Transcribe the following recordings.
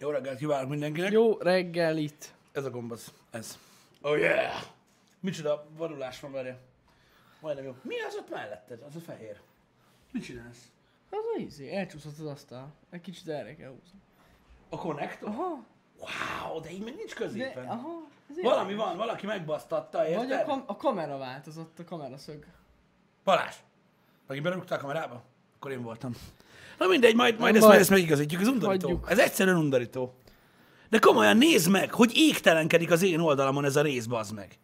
Jó reggelt kívánok mindenkinek. Jó reggel itt. Ez a gombasz. Ez. Oh yeah! Micsoda vadulás van vele. Majdnem jó. Mi az ott melletted? Az a fehér. Mit csinálsz? Az a ízé. Elcsúszott az asztal. Egy kicsit erre kell húzni. A konnektor? Aha. Wow, de így még nincs középen. De, aha. Valami van, valaki megbasztatta, érted? Vagy a kamera változott, a kameraszög. Balázs! Megint berúgta a kamerába? Akkor én voltam. Na mindegy, majd ezt megigazítjuk, ez undorító. Hagyjuk. Ez egyszerűen undorító. De komolyan nézd meg, hogy égtelenkedik az én oldalamon ez a rész, bazd meg.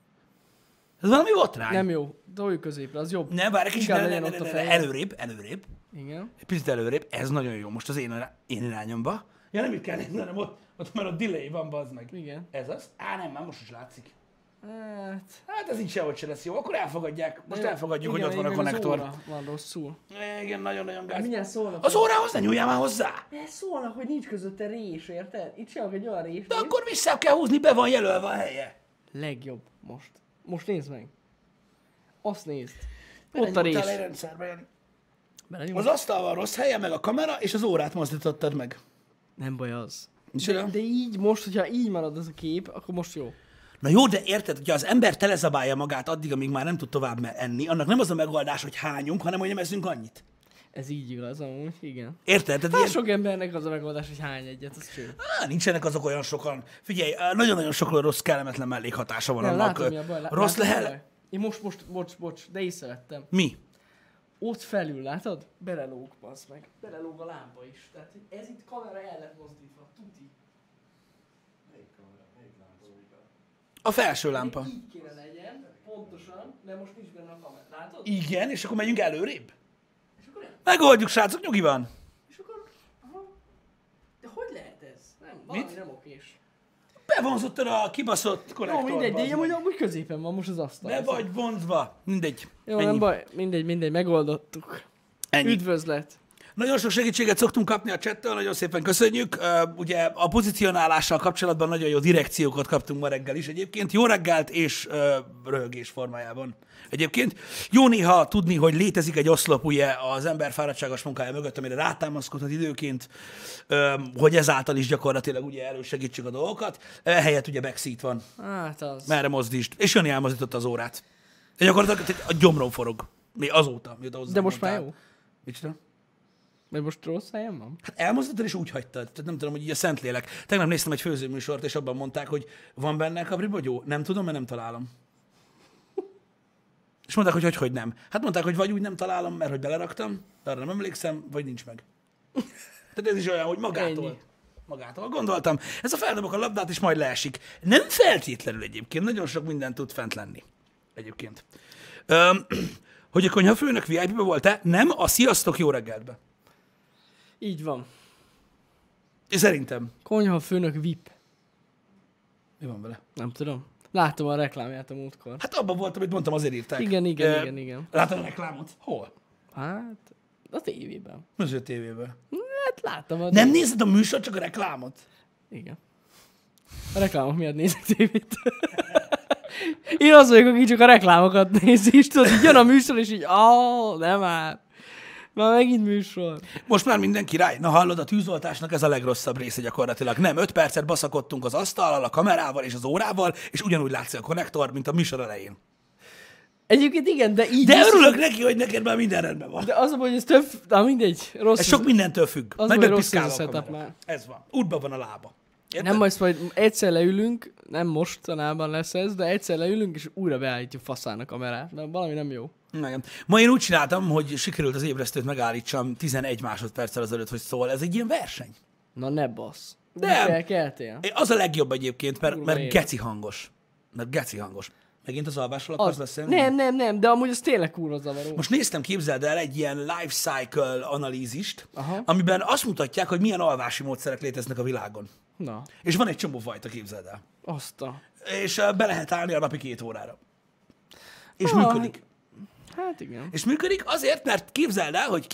Ez valami botrány. Nem jó, doljuk középre, az jobb. Nem, várj, kicsit előrébb. Igen. Egy picit előrébb, ez nagyon jó most az én irányomba. Ja, nem itt kell nézni, hanem ott már a delay van, bazd meg. Igen. Ez az? Á, nem, már most is látszik. Hát ez így sehogy se lesz jó. Akkor elfogadják. Most de elfogadjuk, igen, hogy ott van a konnektor. Az óra van rosszul. Igen, nagyon-nagyon gáz. Mindjárt szólnak. Az órához ne nyúljál már hozzá! De szólnak, hogy nincs közötte rés, érted? Itt se egy olyan rés. De akkor vissza kell húzni, be van jelölve a helye. Legjobb most. Most nézd meg. Azt nézd. Ott a rés. Az asztal van rossz helye, meg a kamera, és az órát mozdítottad meg. Nem baj az. De így most, hogyha így marad ez a kép, akkor most jó. Na jó, de érted, hogyha az ember telezabálja magát addig, amíg már nem tud tovább enni, annak nem az a megoldás, hogy hányunk, hanem hogy nem eszünk annyit. Ez így igaz, amúgy, igen. Érted? Hát ilyen... sok embernek az a megoldás, hogy hány egyet, az cső. Á, nincsenek azok olyan sokan. Figyelj, nagyon-nagyon sokkal rossz, kellemetlen mellékhatása van annak. Látom, a baj. Rossz lehet. Én most, bocs, de észrevettem. Mi? Ott felül, látod? Belelóg, bassz meg. Belelóg a lámpa is. Tehát ez itt kamera el lett mozdítva, tuti. A felső lámpa. Így kéne legyen, pontosan, de most nincs benne a kamerát, látod? Igen, és akkor megyünk előrébb. És akkor megoldjuk, srácok, nyugi van. És akkor... Aha. De hogy lehet ez? Nem, valami mit? Nem okés. Bevonzottad a kibaszott konnektorba. Jó, mindegy, de amúgy középen van most az asztal. Be vagy vonzva. Mindegy. Jó, ennyi. Nem baj. Mindegy, megoldottuk. Ennyi. Üdvözlet. Nagyon sok segítséget szoktunk kapni a csettől, nagyon szépen köszönjük. Ugye a pozicionálással kapcsolatban nagyon jó direkciókat kaptunk ma reggel is egyébként. Jó reggelt és röhögés formájában egyébként. Jó néha tudni, hogy létezik egy oszlop ugye az ember fáradtságos munkája mögött, amire rátámaszkodhat időként, hogy ezáltal is gyakorlatilag ugye elősegítsük a dolgokat. Ehelyett ugye backseat van. Hát az. Merre mozdítsd. És Jani elmozdította az órát. De gyakorlatilag a gyomrom forog. Mi azóta. De most már jó. Mert most rossz helyen van? Hát elmozdítottad és úgy hagytad. Tehát nem tudom, hogy így a Szentlélek. Tegnap néztem egy főzőműsort, és abban mondták, hogy van benne kapribogyó? Nem tudom, mert nem találom. És mondták, hogy nem. Hát mondták, hogy vagy úgy nem találom, mert hogy beleraktam, de arra nem emlékszem, vagy nincs meg. Tehát ez is olyan, hogy magától. Ennyi. Magától gondoltam. Ez a feldobok a labdát, és majd leesik. Nem feltétlenül egyébként. Nagyon sok minden tud fent lenni. Egyébként. Hogy a konyhafőnök VIP-be volt-e? Nem, a sziasztok jó reggeltbe. Így van. És szerintem. Konyhafőnök VIP. Mi van vele? Nem tudom. Láttam a reklámját a múltkor. Hát abban voltam, amit mondtam, azért írták. Igen. Láttam a reklámot? Hol? Hát a tévében. Műsor tévében? Hát láttam. Nem nézed a műsor, csak a reklámot? Igen. A reklámok miatt nézek tévét. Én az vagyok, aki csak a reklámokat nézi, és tudod, így jön a műsor, és így, nem már. Már megint műsor. Most már minden király. Na hallod, a tűzoltásnak ez a legrosszabb része gyakorlatilag. Nem, 5 percet baszakodtunk az asztallal, a kamerával és az órával, és ugyanúgy látszik a konnektor, mint a műsor elején. Egyébként igen, de így... De viszont... örülök neki, hogy neked már minden rendben van. De az a baj, hogy ez több... Na mindegy, rossz... Ez sok mindentől függ. Az a baj, rossz ez a setup már. Ez van. Útban van a lába. Érted? Nem majd, hogy egyszer leülünk, nem mostanában lesz ez, de egyszer leülünk, és újra beállítjuk faszán a kamerát. Na, valami nem jó. Ma én úgy csináltam, hogy sikerült az ébresztőt megállítsam 11 másodperccel azelőtt, hogy szól. Ez egy ilyen verseny. Na ne bassz. De az a legjobb egyébként, mert geci hangos. Megint az alvásról akarsz beszélni? Nem, de amúgy az tényleg kurva zavaró. Most néztem, képzeld el, egy ilyen life cycle analízist, amiben azt mutatják, hogy milyen alvási módszerek léteznek a világon. Na. És van egy csomó fajta, képzeld el. És be lehet állni a napi 2 órára. És működik. Hát igen. És működik azért, mert képzeld el, hogy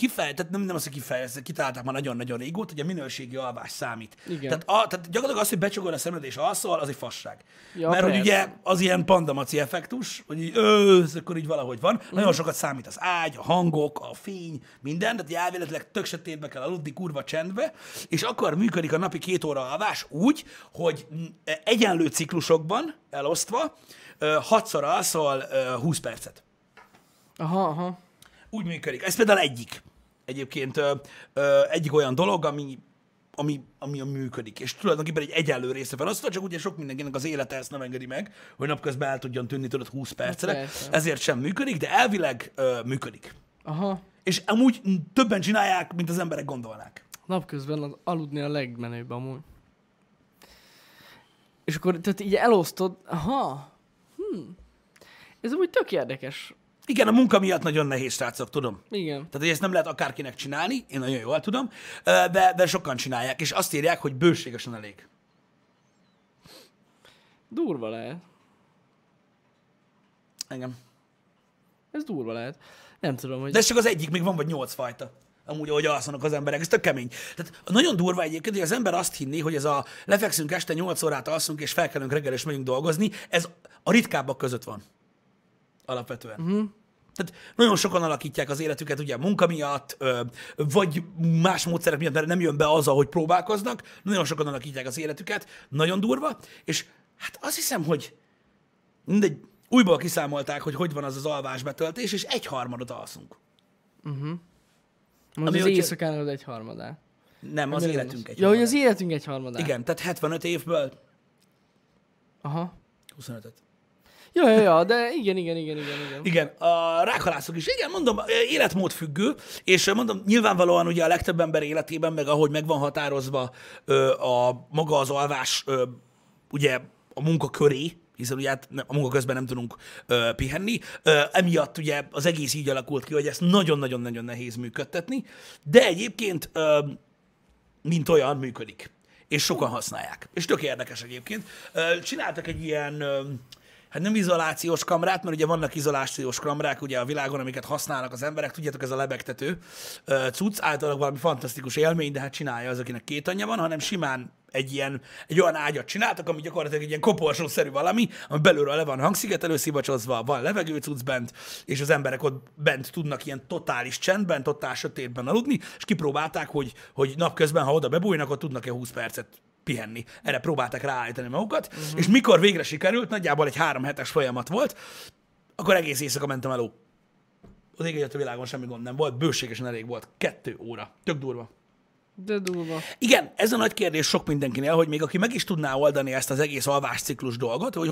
kitalálták már nagyon-nagyon régóta, hogy a minőségi alvás számít. Igen. Tehát gyakorlatilag az, hogy becsukol a szemed és alszol, az egy fasság. Ja, mert persze. Hogy ugye az ilyen pandamaci effektus, hogy így, ez akkor így valahogy van. Nagyon sokat számít az ágy, a hangok, a fény, minden, tehát elvéletileg tök sötétbe kell aludni, kurva csendbe, és akkor működik a napi 2 óra alvás úgy, hogy egyenlő ciklusokban elosztva 6-szor alszol 20 percet. Aha, aha. Úgy működik. Ez például egyik olyan dolog, ami működik. És tulajdonképpen egy egyenlő része felosztva, csak ugye sok mindenkinek az élete ezt nem engedi meg, hogy napközben el tudjon tűnni tőled 20 percre. Hát, ezért sem működik, de elvileg működik. Aha. És amúgy többen csinálják, mint az emberek gondolnák. Napközben aludni a legmenőbb amúgy. És akkor tehát így elosztod. Aha. Ez amúgy tök érdekes. Igen, a munka miatt nagyon nehéz, srácok, tudom. Igen. Tehát, hogy ezt nem lehet akárkinek csinálni, én nagyon jól tudom, de sokan csinálják, és azt írják, hogy bőségesen elég. Durva lehet. Engem. Ez durva lehet. Nem tudom, hogy... De ez csak az egyik, még van vagy 8 fajta. Amúgy, ahogy alszanak az emberek, ez tök kemény. Tehát nagyon durva egyébként, hogy az ember azt hinni, hogy ez a lefekszünk este 8 órát alszunk, és felkelünk reggel, és megyünk dolgozni, ez a ritkábbak között van. Alapvetően. Uh-huh. Tehát nagyon sokan alakítják az életüket ugye munka miatt, vagy más módszerek miatt, mert nem jön be az, ahogy próbálkoznak. Nagyon sokan alakítják az életüket, nagyon durva, és hát azt hiszem, hogy mindegy, újból kiszámolták, hogy van az az alvásbetöltés, és 1/3 alszunk. Uh-huh. Ami az éjszakánod 1/3. Nem, az életünk 1/3. Ja, hogy az életünk 1/3. Igen, tehát 75 évből. Aha. 25-et. Ja, de igen. Igen, a rákhalászok is. Igen, mondom, életmód függő, és mondom, nyilvánvalóan ugye a legtöbb ember életében, meg ahogy meg van határozva a maga az alvás, ugye a munka köré, hiszen ugye a munka közben nem tudunk pihenni, emiatt ugye az egész így alakult ki, hogy ezt nagyon-nagyon-nagyon nehéz működtetni, de egyébként mint olyan működik, és sokan használják. És tök érdekes egyébként. Csináltak egy ilyen... Hát nem izolációs kamrát, mert ugye vannak izolációs kamrák ugye a világon, amiket használnak az emberek. Tudjátok, ez a lebegtető cucc, általában valami fantasztikus élmény, de hát csinálja az, akinek két anyja van, hanem simán egy olyan ágyat csináltak, ami gyakorlatilag egy ilyen koporsószerű valami, ami belülről le van hangszigetelő, szivacsozva, van levegő cucc bent, és az emberek ott bent tudnak ilyen totális csendben, totál sötétben aludni, és kipróbálták, hogy napközben, ha oda bebújnak, ott tudnak-e 20 percet pihenni. Erre próbálták ráállítani magukat, és mikor végre sikerült, nagyjából egy 3 hetes folyamat volt, akkor egész éjszaka mentem elő. Az ég egyet a világon semmi gond nem volt, bőségesen elég volt. 2 óra. Tök durva. De durva. Igen, ez a nagy kérdés sok mindenkinél, hogy még aki meg is tudná oldani ezt az egész alvásciklus dolgot, hogy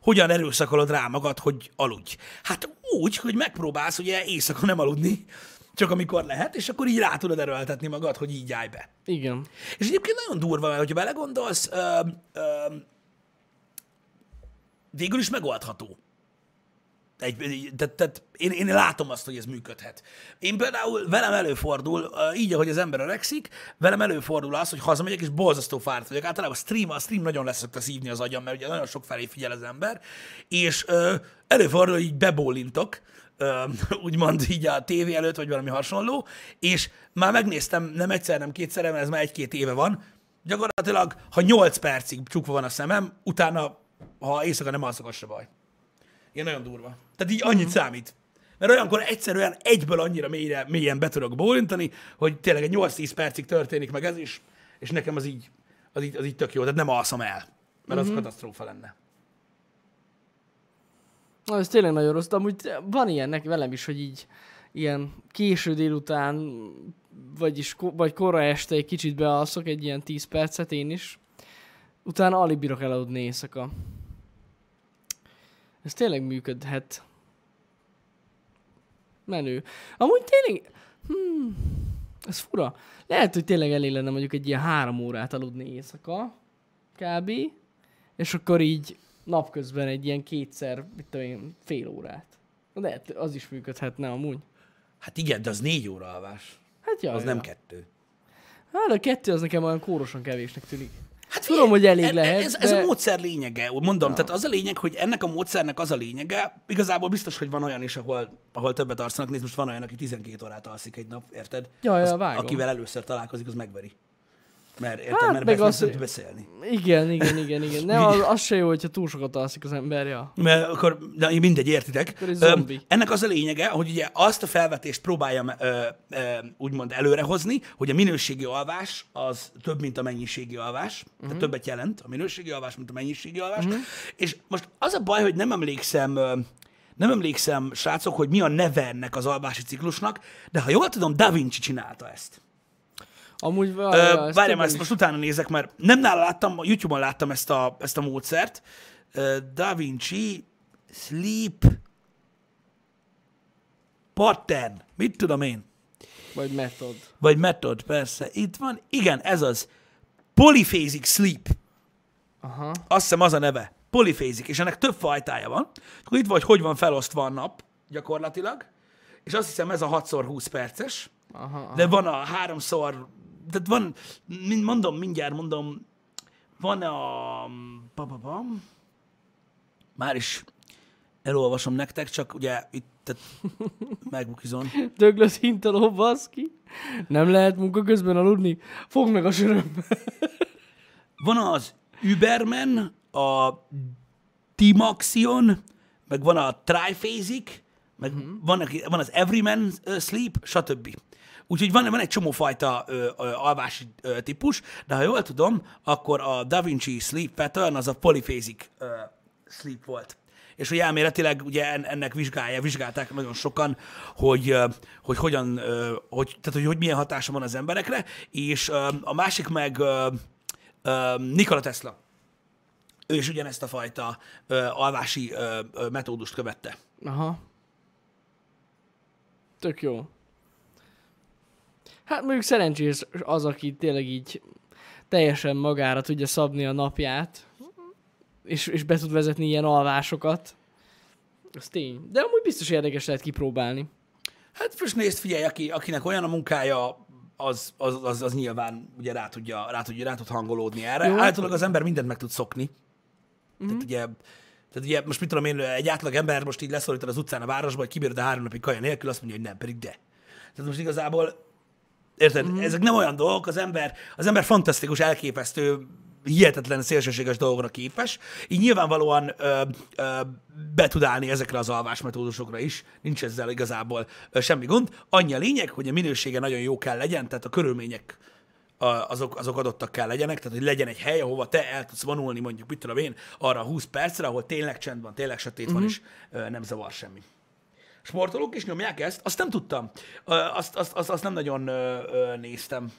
hogyan erőszakolod rá magad, hogy aludj. Hát úgy, hogy megpróbálsz ugye éjszaka nem aludni, csak amikor lehet, és akkor így rá tudod erőltetni magad, hogy így állj be. Igen. És egyébként nagyon durva, mert hogyha belegondolsz, végül is megoldható. Tehát én látom azt, hogy ez működhet. Én például velem előfordul, így, ahogy az ember öregszik, velem előfordul az, hogy hazamegyek, és borzasztó fáradt vagyok. Általában a stream nagyon leszokta szívni az agyam, mert ugye nagyon sok felé figyel az ember, és előfordul, hogy így bebólintok, úgymond így a tévé előtt, vagy valami hasonló, és már megnéztem nem egyszer, nem kétszer, mert ez már 1-2 éve van. Gyakorlatilag, ha 8 percig csukva van a szemem, utána, ha éjszaka nem alszok, az se baj. Ilyen nagyon durva. Tehát így annyit számít. Mert olyankor egyszerűen egyből annyira mélyen be tudok bólintani, hogy tényleg egy 8-10 percig történik meg ez is, és nekem az így tök jó. Tehát nem alszom el, mert az katasztrófa lenne. Na, ez tényleg nagyon rossz, de amúgy van ilyennek velem is, hogy így ilyen késő délután, vagy korra este egy kicsit bealszok, egy ilyen 10 percet én is, utána alig bírok elaludni éjszaka. Ez tényleg működhet. Menő. Amúgy tényleg, ez fura. Lehet, hogy tényleg elég lenne mondjuk egy ilyen 3 órát aludni éjszaka, kb. És akkor így napközben egy ilyen 2-szer, mit tudom én, fél órát. De az is működhetne amúgy. Hát igen, de az 4 óra alvás. Hát jaj, az nem 2. Hát a 2 az nekem olyan kórosan kevésnek tűnik. Hát tudom, hogy elég lehet. Ez a módszer lényege, mondom. No. Tehát az a lényeg, hogy ennek a módszernek az a lényege, igazából biztos, hogy van olyan is, ahol többet alszanak. Nézd, most van olyan, aki 12 órát alszik egy nap, érted? Jaj, vágom. Akivel először találkozik, az megveri. Mert érted, hát, mert meg nem tud beszélni. Igen. Ne, az se jó, hogyha túl sokat alszik az ember, ja. Mert akkor, de mindegy, értitek. Ennek az a lényege, hogy ugye azt a felvetést próbáljam úgymond előrehozni, hogy a minőségi alvás az több, mint a mennyiségi alvás. Uh-huh. Tehát többet jelent a minőségi alvás, mint a mennyiségi alvás. Uh-huh. És most az a baj, hogy nem emlékszem, srácok, hogy mi a neve ennek az alvási ciklusnak, de ha jól tudom, Da Vinci csinálta ezt. Amúgy várjál, ezt most utána nézek, mert nem nála láttam, a YouTube-on láttam ezt a módszert. Da Vinci Sleep Pattern. Mit tudom én? Vagy method, persze. Itt van. Igen, ez az. Polyphasic Sleep. Aha. Azt hiszem az a neve. Polyphasic. És ennek több fajtája van. Akkor itt vagy, hogy van felosztva a nap gyakorlatilag. És azt hiszem ez a 6x20 perces. Aha. De van a 3x, tehát van, mindjárt mondom, van a, már is elolvasom nektek, csak ugye itt megbukizom. Douglas Hinton, baszki, nem lehet munka közben aludni, fogd meg a sörömbe. Van az Überman, a Dimaxion, meg van a Triphasic, meg van az Everyman Sleep, stb. Úgyhogy van egy csomó fajta alvási típus, de ha jól tudom, akkor a Da Vinci Sleep Pattern az a Polyphasic Sleep volt. És hogy elméletileg ugye ennek vizsgálták nagyon sokan, hogy milyen hatása van az emberekre, és a másik meg Nikola Tesla. Ő is ugyanezt a fajta alvási metódust követte. Aha. Tök jó. Hát mondjuk szerencsés az, aki tényleg így teljesen magára tudja szabni a napját, és be tud vezetni ilyen alvásokat. Ez tény. De amúgy biztos érdekes lehet kipróbálni. Hát most nézd, figyelj, akinek olyan a munkája, az nyilván ugye rá tud hangolódni erre. Jó, általában az ember mindent meg tud szokni. Mm-hmm. Tehát ugye most mit tudom én, egy átlag ember most így leszorítod az utcán a városba, hogy kibírod a 3 napig kaja nélkül, azt mondja, hogy nem, pedig de. Tehát most igazából, érted, ezek nem olyan dolgok, az ember fantasztikus, elképesztő, hihetetlen szélsőséges dolgokra képes, így nyilvánvalóan be tud állni ezekre az alvásmetódusokra is, nincs ezzel igazából semmi gond. Annyi a lényeg, hogy a minősége nagyon jó kell legyen, tehát a körülmények azok adottak kell legyenek, tehát hogy legyen egy hely, ahova te el tudsz vonulni, mondjuk, mit tudom én, arra a 20 percre, ahol tényleg csend van, tényleg sötét van, és nem zavar semmi. Sportolók is nyomják ezt? Azt nem tudtam. Azt nem nagyon néztem.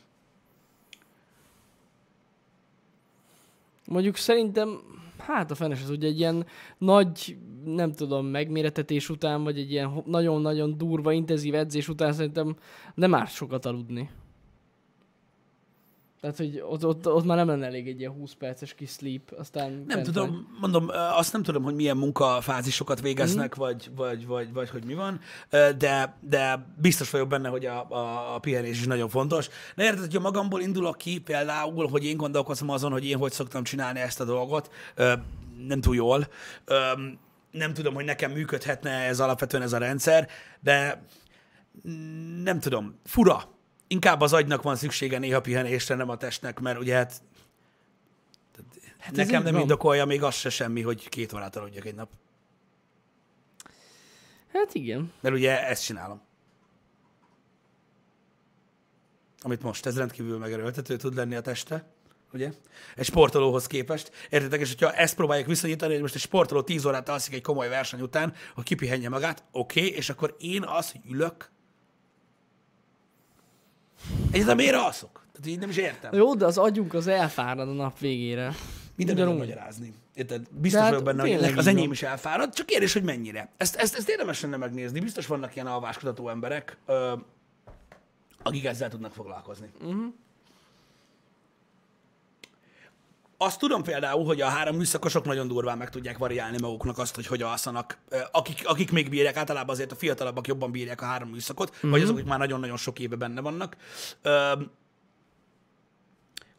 Mondjuk szerintem, hát a fenes az ugye egy ilyen nagy, nem tudom, megméretetés után, vagy egy ilyen nagyon-nagyon durva, intenzív edzés után szerintem nem árt sokat aludni. Tehát, hogy ott már nem lenne elég egy ilyen 20 perces kis sleep, aztán... Nem tudom, vagy... mondom, azt nem tudom, hogy milyen munkafázisokat végeznek, vagy hogy mi van, de biztos vagyok benne, hogy a pihenés is nagyon fontos. De érted, hogyha magamból indulok ki, például, hogy én gondolkozom azon, hogy én hogy szoktam csinálni ezt a dolgot, nem túl jól, nem tudom, hogy nekem működhetne ez alapvetően ez a rendszer, de nem tudom, fura. Inkább az agynak van szüksége néha pihenésre, nem a testnek, mert ugye hát nekem nem indokolja még az se semmi, hogy 2 órát aludjak egy nap. Hát igen. Mert ugye ezt csinálom. Amit most, ez rendkívül megerőltető tud lenni a teste, ugye? Egy sportolóhoz képest. Értetek, és hogyha ezt próbáljuk viszonyítani, hogy most egy sportoló 10 órát alszik egy komoly verseny után, hogy kipihenje magát, oké, és akkor én azt ülök, egyáltalán miért alszok? Tehát így nem is értem. Jó, de az agyunk az elfárad a nap végére. Mindenre magyarázni. Érted? Biztos vagyok benne, hogy az enyém is elfárad, csak kérdés, hogy mennyire. Ezt érdemes lenne megnézni. Biztos vannak ilyen alváskutató emberek, akik ezzel tudnak foglalkozni. Uh-huh. Azt tudom például, hogy a 3 műszakosok nagyon durván meg tudják variálni maguknak azt, hogy alszanak. Akik még bírják, általában azért a fiatalabbak jobban bírják a 3 műszakot, vagy azok, akik már nagyon-nagyon sok éve benne vannak.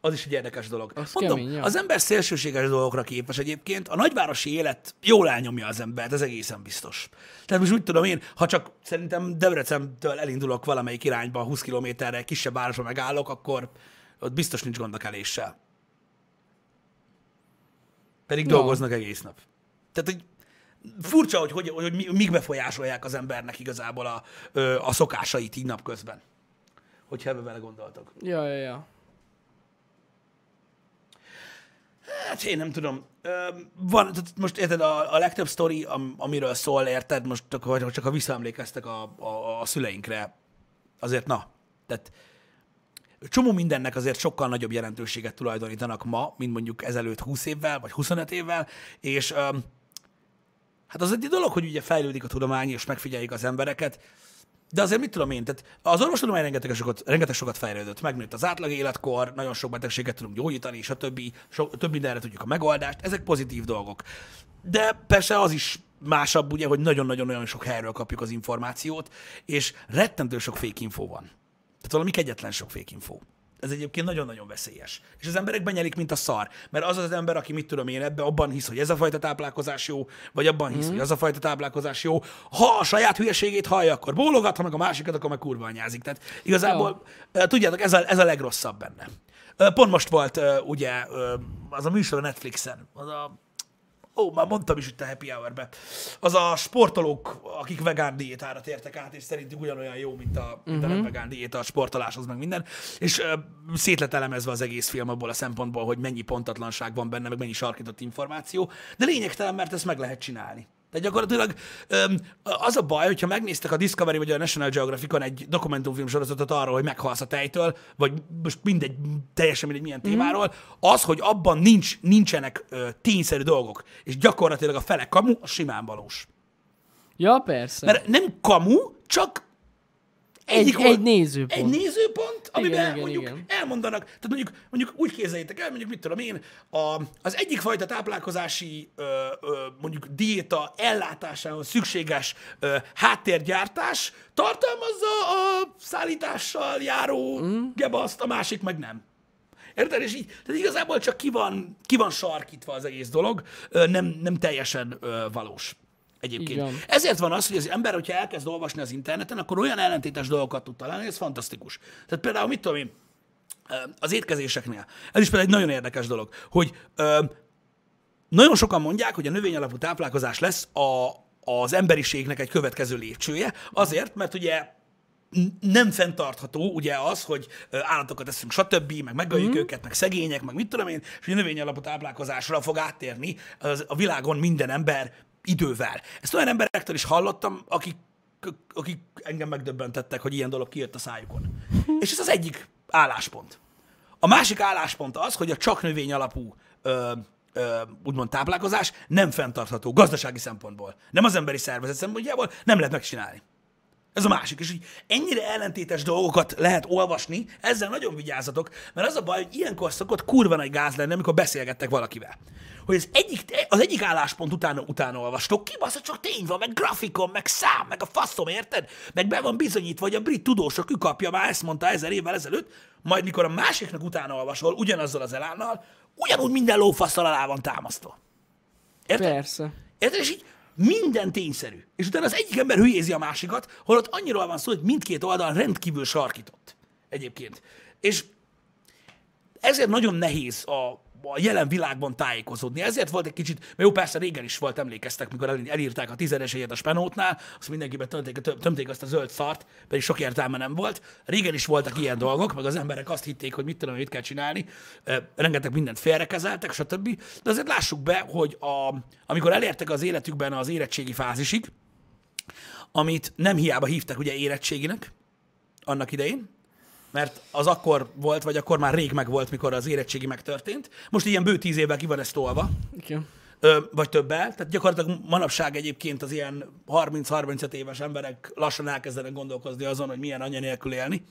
Az is egy érdekes dolog. Mondom, kemény, az ember szélsőséges dolgokra képes egyébként. A nagyvárosi élet jól elnyomja az embert, ez egészen biztos. Tehát most úgy tudom én, ha csak szerintem Debrecentől elindulok valamelyik irányba, 20 kilométerre, kisebb városba megállok, akkor ott biztos nincs gond a keléssel. Pedig dolgoznak egész nap. Tehát, hogy furcsa, hogy mik befolyásolják az embernek igazából a szokásait így napközben. Hogyha ebbe vele gondoltok. Ja. Hát én nem tudom. Van, most érted, a legtöbb sztori, amiről szól, érted, most csak ha visszaemlékeztek a szüleinkre, azért na. Tehát csomó mindennek azért sokkal nagyobb jelentőséget tulajdonítanak ma, mint mondjuk ezelőtt 20 évvel, vagy 25 évvel, és hát az egy dolog, hogy ugye fejlődik a tudomány, és megfigyeljük az embereket, de azért mit tudom én, tehát az orvostudomány rengeteg sokat fejlődött, megnőtt az átlag életkor, nagyon sok betegséget tudunk gyógyítani, és a több mindenre tudjuk a megoldást, ezek pozitív dolgok. De persze az is másabb, ugye, hogy nagyon-nagyon sok helyről kapjuk az információt, és rettentő sok fake info van. Tehát valami kegyetlen sok fake info. Ez egyébként nagyon-nagyon veszélyes. És az emberek benyelik, mint a szar. Mert az az ember, aki mit tudom én abban hisz, hogy ez a fajta táplálkozás jó, vagy abban hisz, hogy az a fajta táplálkozás jó. Ha a saját hülyeségét hallja, akkor bólogat, ha meg a másikat, akkor meg kurva anyázik. Tehát igazából, tudjátok, ez a legrosszabb benne. Pont most volt ugye az a műsor a Netflixen, már mondtam is itt a Happy Hour-be. Az a sportolók, akik vegán diétára tértek át, és szerintük ugyanolyan jó, mint a nem vegán diéta, a sportoláshoz, meg minden. És szét lett elemezve az egész film abból a szempontból, hogy mennyi pontatlanság van benne, meg mennyi sarkított információ. De lényegtelen, mert ezt meg lehet csinálni. Tehát gyakorlatilag az a baj, hogyha megnéztek a Discovery vagy a National Geographicon egy dokumentumfilm sorozatot arról, hogy meghalsz a tejtől, vagy most mindegy, teljesen mindegy milyen témáról, az, hogy abban nincsenek tényszerű dolgok, és gyakorlatilag a fele kamu, a simán valós. Ja, persze. Mert nem kamu, csak egy nézőpont. Egy nézőpont, amiben igen, mondjuk elmondanak, tehát mondjuk úgy képzeljétek el, mondjuk mit tudom én, az egyik fajta táplálkozási mondjuk diéta ellátásához szükséges háttérgyártás tartalmazza a szállítással járó gebaszt, a másik meg nem. Érted? És így, tehát igazából csak ki van sarkítva az egész dolog, nem teljesen valós. Egyébként. Igen. Ezért van az, hogy az ember, hogyha elkezd olvasni az interneten, akkor olyan ellentétes dolgokat tud találni, ez fantasztikus. Tehát például, mit tudom én, az étkezéseknél. Ez is például egy nagyon érdekes dolog, hogy nagyon sokan mondják, hogy a növényalapú táplálkozás lesz az emberiségnek egy következő lépcsője, azért, mert ugye nem fenntartható ugye az, hogy állatokat eszünk, stb., meg megöljük őket, meg szegények, meg mit tudom én, és a növényalapú táplálkozásra fog áttérni a világon minden ember idővel. Ezt olyan emberektől is hallottam, akik engem megdöbbentettek, hogy ilyen dolog kijött a szájukon. És ez az egyik álláspont. A másik álláspont az, hogy a csak növény alapú úgymond táplálkozás nem fenntartható gazdasági szempontból. Nem az emberi szervezet szempontjából, nem lehet megcsinálni. Ez a másik. És így ennyire ellentétes dolgokat lehet olvasni, ezzel nagyon vigyázzatok, mert az a baj, hogy ilyenkor szokott kurva nagy gáz lenni, amikor beszélgettek valakivel. Hogy az egyik álláspont utána olvastok, kibasza csak tény van, meg grafikon, meg szám, meg a faszom, érted? Meg be van bizonyítva, hogy a brit tudósok ükapja már ezt mondta 1000 évvel ezelőtt, majd mikor a másiknak utána olvasol, ugyanazzal az elánnal, ugyanúgy minden lófasszal alá van támasztva. Érted? Persze. Érted? És így minden tényszerű. És utána az egyik ember hülyézi a másikat, holott annyiról van szó, hogy mindkét oldal rendkívül sarkított egyébként. És ezért nagyon nehéz a jelen világban tájékozódni. Ezért volt egy kicsit, mert jó, persze régen is volt, emlékeztek, mikor elírták a 10-es a Spenótnál, azt mindenkiben tömték azt a zöld szart, pedig sok értelme nem volt. Régen is voltak ilyen dolgok, meg az emberek azt hitték, hogy mit tudom, mit kell csinálni, rengeteg mindent félrekezeltek, stb. De azért lássuk be, hogy amikor elértek az életükben az érettségi fázisig, amit nem hiába hívtak ugye érettséginek annak idején, mert az akkor volt, vagy akkor már rég meg volt, mikor az érettségi megtörtént. Most ilyen bő 10 évvel ki van ezt tolva, vagy többel. Tehát gyakorlatilag manapság egyébként az ilyen 30-35 éves emberek lassan elkezdenek gondolkozni azon, hogy milyen anya nélkül élni.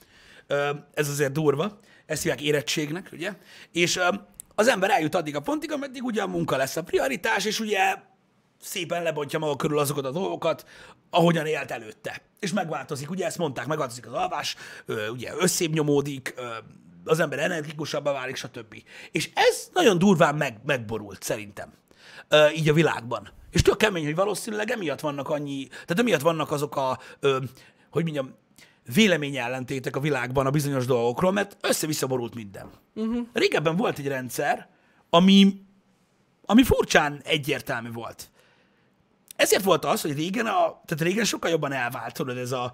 Ez azért durva. Ezt hívják érettségnek, ugye? És az ember eljut addig a pontig, ameddig ugye a munka lesz a prioritás, és ugye szépen lebontja maga körül azokat a dolgokat, ahogyan élt előtte. És megváltozik, ugye ezt mondták, megváltozik az alvás, ugye összébb nyomódik, az ember energikusabbá válik, stb. És ez nagyon durván megborult szerintem, így a világban. És tök kemény, hogy valószínűleg emiatt vannak annyi, tehát emiatt vannak azok a, hogy mondjam, véleményellentétek a világban a bizonyos dolgokról, mert össze-vissza borult minden. Uh-huh. Régebben volt egy rendszer, ami furcsán egyértelmű volt. Ezért volt az, hogy régen sokkal jobban elvált, tudod, ez a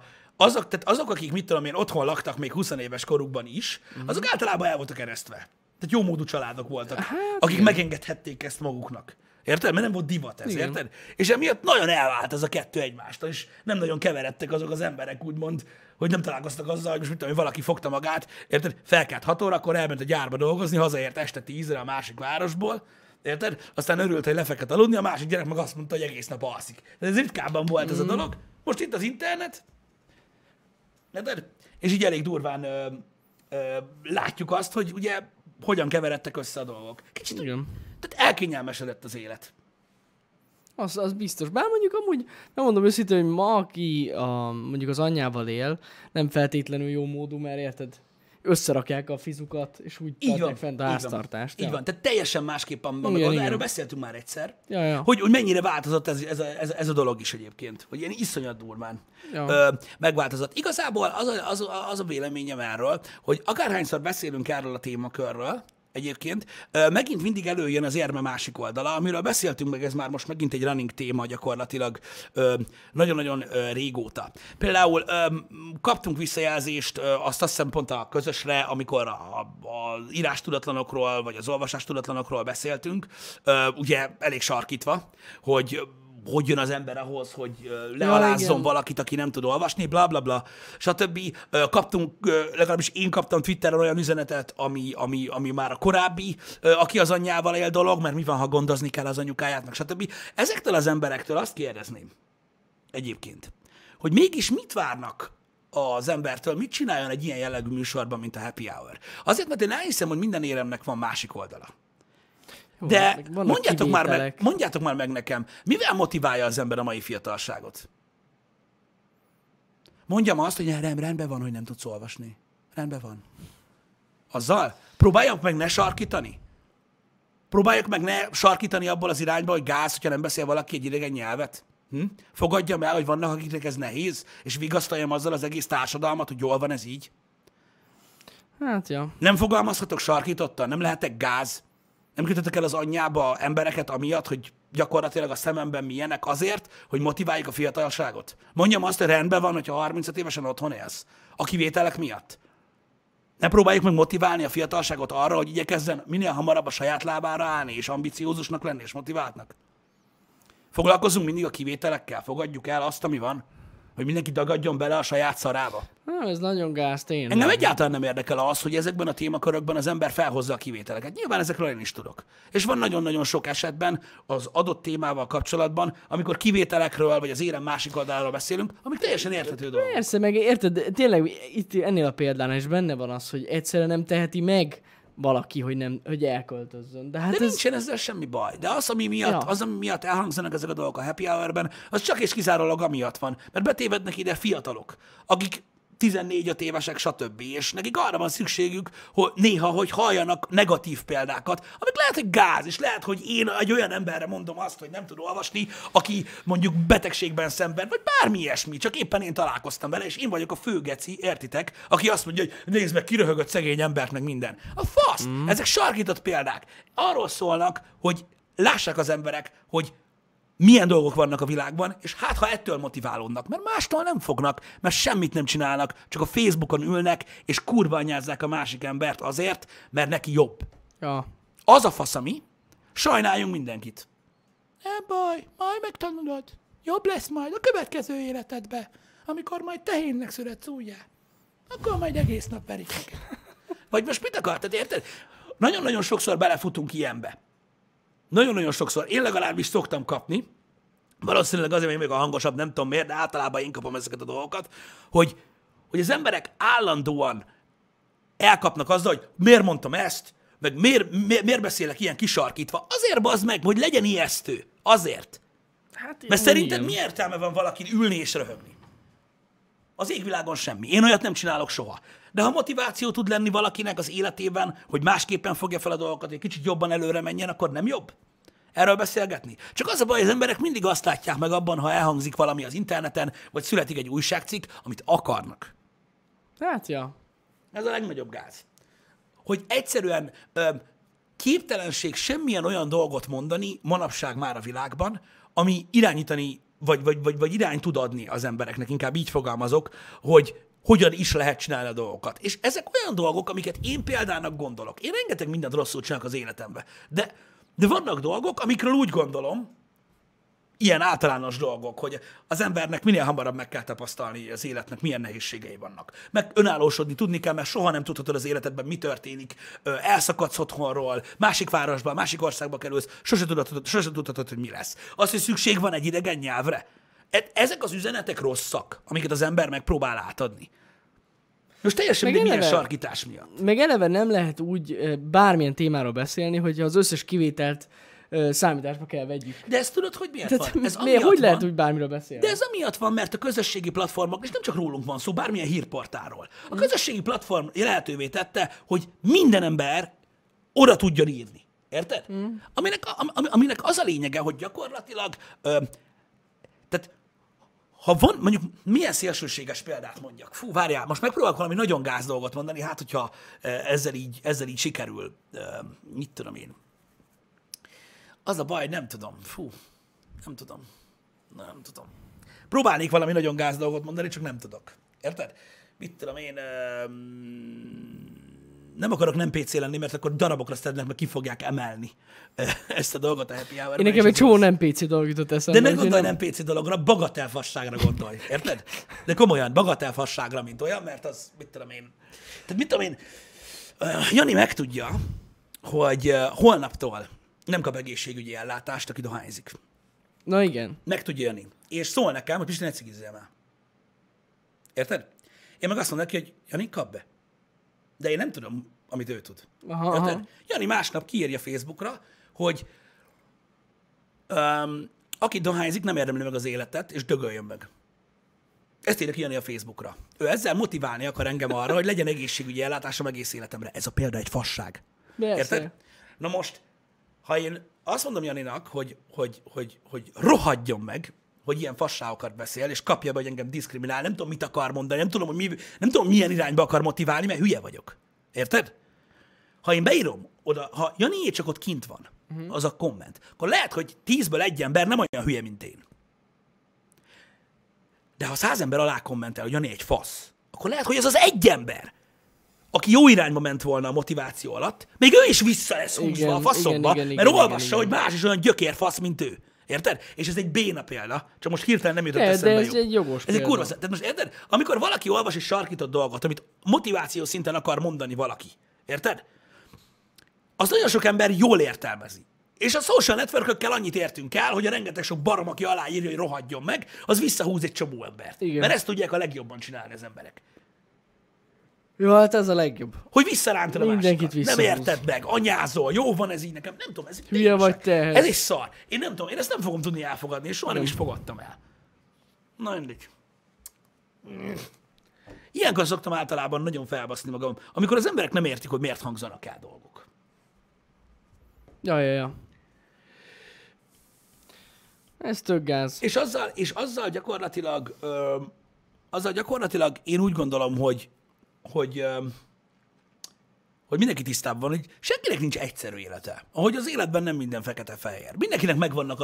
azok, akik mit tudom én, otthon laktak még 20 éves korukban is, azok általában el voltak eresztve. Tehát jó módú családok voltak, akik igen. megengedhették ezt maguknak. Érted? Mert nem volt divat ez, igen. érted? És emiatt nagyon elvált ez a kettő egymástól, és nem nagyon keveredtek azok az emberek, úgymond, hogy nem találkoztak azzal, hogy most mit tudom, hogy valaki fogta magát, érted? Felkelt 6 óra, akkor elment a gyárba dolgozni, hazaért este 10-re a másik városból, érted? Aztán örült, hogy lefekett aludni, a másik gyerek meg azt mondta, hogy egész nap alszik. Ez ritkábban volt ez a dolog. Most itt az internet, és így elég durván látjuk azt, hogy ugye hogyan keveredtek össze a dolgok. Kicsit ugyan. Tehát elkényelmesedett az élet. Az biztos. Bár mondjuk amúgy, nem mondom őszintén, hogy ma, aki mondjuk az anyjával él, nem feltétlenül jó módú, mert érted, összerakják a fizukat, és úgy tartják fent a háztartást. Így van. Tehát teljesen másképpen van. Erről beszéltünk már egyszer, hogy mennyire változott ez a dolog is egyébként. Hogy ilyen iszonyat durván megváltozott. Igazából az a véleményem erről, hogy akárhányszor beszélünk erről a témakörről, egyébként, megint mindig előjön az érme másik oldala, amiről beszéltünk meg, ez már most megint egy running téma gyakorlatilag nagyon-nagyon régóta. Például kaptunk visszajelzést azt hiszem pont a közösre, amikor az írástudatlanokról, vagy az olvasástudatlanokról beszéltünk, ugye elég sarkítva, hogy jön az ember ahhoz, hogy lealázzon valakit, aki nem tud olvasni, blablabla, stb. Kaptunk, legalábbis én kaptam Twitterről olyan üzenetet, ami már a korábbi, aki az anyjával él dolog, mert mi van, ha gondozni kell az anyukáját, meg stb. Ezektől az emberektől azt kérdezném egyébként, hogy mégis mit várnak az embertől, mit csináljon egy ilyen jellegű műsorban, mint a Happy Hour. Azért, mert én elhiszem, hogy minden éremnek van másik oldala. De mondjátok már meg nekem, mivel motiválja az ember a mai fiatalságot? Mondjam azt, hogy rendben van, hogy nem tudsz olvasni. Rendben van. Azzal? Próbáljak meg ne sarkítani? Próbáljak meg ne sarkítani abból az irányba, hogy gáz, hogyha nem beszél valaki egy idegen nyelvet? Fogadjam el, hogy vannak, akiknek ez nehéz, és vigasztaljam azzal az egész társadalmat, hogy jól van ez így? Hát, ja. Nem fogalmazhatok sarkítottan? Nem lehetek gáz? Nem kötöttek el az anyjába embereket amiatt, hogy gyakorlatilag a szememben milyenek azért, hogy motiváljuk a fiatalságot? Mondjam azt, hogy rendben van, hogyha 35 évesen otthon élsz. A kivételek miatt. Ne próbáljuk meg motiválni a fiatalságot arra, hogy igyekezzen minél hamarabb a saját lábára állni, és ambiciózusnak lenni, és motiváltnak. Foglalkozunk mindig a kivételekkel, fogadjuk el azt, ami van, hogy mindenki dagadjon bele a saját szarába. Nem, ez nagyon gáz, tényleg. Engem egyáltalán nem érdekel az, hogy ezekben a témakörökben az ember felhozza a kivételeket. Nyilván ezekről én is tudok. És van nagyon-nagyon sok esetben az adott témával kapcsolatban, amikor kivételekről, vagy az érem másik oldaláról beszélünk, amik teljesen érthető dolgok. Persze, meg érted, tényleg itt ennél a példánál is benne van az, hogy egyszerűen nem teheti meg valaki, hogy elköltözzön. De nincsen ezzel semmi baj. De az, ami miatt, elhangzanak ezek a dolgok a Happy Hour-ben, az csak és kizárólag amiatt van. Mert betévednek ide fiatalok, akik 14-5 évesek, stb. És nekik arra van szükségük, hogy néha, hogy halljanak negatív példákat, amik lehet, hogy gáz, és lehet, hogy én egy olyan emberre mondom azt, hogy nem tud olvasni, aki mondjuk betegségben szenved, vagy bármi ilyesmi, csak éppen én találkoztam vele, és én vagyok a főgeci, értitek, aki azt mondja, hogy nézd meg, kiröhögött szegény embert, meg minden. A fasz! Ezek sarkított példák. Arról szólnak, hogy lássák az emberek, hogy milyen dolgok vannak a világban, és hát ha ettől motiválódnak, mert mástól nem fognak, mert semmit nem csinálnak, csak a Facebookon ülnek, és kurva anyázzák a másik embert azért, mert neki jobb. Ja. Az a fasz, ami, sajnáljunk mindenkit. Nem baj, majd megtanulod. Jobb lesz majd a következő életedbe, amikor majd tehénnek születsz újjá. Akkor majd egész nap verik. Vagy most mit akartad, érted? Nagyon-nagyon sokszor belefutunk ilyenbe. Nagyon-nagyon sokszor. Én legalábbis szoktam kapni, valószínűleg azért, mert még a hangosabb, nem tudom miért, de általában én kapom ezeket a dolgokat, hogy az emberek állandóan elkapnak azzal, hogy miért mondtam ezt, meg miért beszélek ilyen kisarkítva. Azért bazd meg, hogy legyen ijesztő. Azért. Hát, mert szerinted mi értelme van valakin ülni és röhögni? Az égvilágon semmi. Én olyat nem csinálok soha. De ha motiváció tud lenni valakinek az életében, hogy másképpen fogja fel a dolgokat, egy kicsit jobban előre menjen, akkor nem jobb erről beszélgetni? Csak az a baj, hogy az emberek mindig azt látják meg abban, ha elhangzik valami az interneten, vagy születik egy újságcikk, amit akarnak. Hát, ja. Ez a legnagyobb gáz. Hogy egyszerűen képtelenség semmilyen olyan dolgot mondani manapság már a világban, ami irányítani, vagy irányt tud adni az embereknek, inkább így fogalmazok, hogy hogyan is lehet csinálni a dolgokat. És ezek olyan dolgok, amiket én példának gondolok. Én rengeteg mindent rosszul csinálok az életemben, de vannak dolgok, amikről úgy gondolom, ilyen általános dolgok, hogy az embernek minél hamarabb meg kell tapasztalni az életnek, milyen nehézségei vannak. Meg önállósodni tudni kell, mert soha nem tudhatod az életedben, mi történik, elszakadsz otthonról, másik városba, másik országba kerülsz, sose tudhatod, hogy mi lesz. Az, hogy szükség van egy idegen nyelvre. Ezek az üzenetek rosszak, amiket az ember megpróbál átadni. Most teljesen milyen sarkítás miatt. Meg eleve nem lehet úgy bármilyen témáról beszélni, hogy az összes kivételt számításba kell vegyük. De ezt tudod, hogy miért van? Ez miért, hogy lehet úgy bármiről beszélni? De ez amiatt van, mert a közösségi platformok, és nem csak rólunk van szó, bármilyen hírportáról. A közösségi platform lehetővé tette, hogy minden ember oda tudjon írni. Érted? Aminek az a lényege, hogy gyakorlatilag tehát ha van, mondjuk milyen szélsőséges példát mondjak? Fú, várjál, most megpróbálok valami nagyon gáz dolgot mondani, hát hogyha ezzel így sikerül, mit tudom én. Az a baj, nem tudom. Fú, nem tudom. Próbálnék valami nagyon gáz dolgot mondani, csak nem tudok. Érted? Mit tudom én, nem akarok nem PC lenni, mert akkor darabokra szednek, meg ki fogják emelni ezt a dolgot a Happy Hour-ban. Én nekem egy csomó nem PC dolog jutott eszembe. De ne gondolj nem PC dologra, bagatelfasságra gondolj. Érted? De komolyan, bagatelfasságra, mint olyan, mert az, mit tudom én. Tehát mit tudom én, Jani megtudja, hogy holnaptól nem kap egészségügyi ellátást, aki dohányzik. Na igen. Meg tudja Jani. És szól nekem, hogy Pisti, ne cigizzél már. Érted? Én meg azt mondom neki, hogy Jani, kap be. De én nem tudom, amit ő tud. Aha. Jani másnap kiírja Facebookra, hogy aki dohányzik, nem érdemli meg az életet, és dögöljön meg. Ezt írja ki Jani a Facebookra. Ő ezzel motiválni akar engem arra, hogy legyen egészségügyi ellátásom egész életemre. Ez a példa egy fasság. Érted? Na most, ha én azt mondom Janinak, hogy rohadjon meg, hogy ilyen fasságokat beszél, és kapja be, hogy engem diszkriminál, nem tudom, mit akar mondani, nem tudom, milyen irányba akar motiválni, mert hülye vagyok. Érted? Ha én beírom oda, ha Jani csak ott kint van, az a komment, akkor lehet, hogy 10-ből egy ember nem olyan hülye, mint én. De ha 100 ember alá kommentel, hogy Jani egy fasz, akkor lehet, hogy ez az egy ember, aki jó irányba ment volna a motiváció alatt, még ő is vissza lesz húzva a faszomba, mert olvassa, hogy más is olyan gyökér fasz, mint ő. Érted? És ez egy béna példa, csak most hirtelen nem jutott eszembe. De ez egy jogos példa. Ez egy kurva. Tehát most érted? Amikor valaki olvas és sarkított dolgot, amit motiváció szinten akar mondani valaki, érted? Azt nagyon sok ember jól értelmezi. És a social networkökkel annyit értünk el, hogy a rengeteg sok barom, aki aláírja, hogy rohadjon meg, az visszahúz egy csomó embert. Igen. Mert ezt tudják a legjobban csinálni az emberek. Jó, hát ez a legjobb. Hogy visszarántan a másikat. Nem érted meg, anyázol, jó van ez így nekem. Nem tudom, ez hülye vagy te. Ez egy szar. Én nem tudom, én ezt nem fogom tudni elfogadni, és soha nem is fogadtam el. Na, mindegy. Ilyenkor szoktam általában nagyon felbaszni magam, amikor az emberek nem értik, hogy miért hangzanak el dolgok. Ja. Ez tök gáz. És azzal gyakorlatilag én úgy gondolom, hogy mindenki tisztában van, hogy senkinek nincs egyszerű élete. Ahogy az életben nem minden fekete-fehér. Mindenkinek megvannak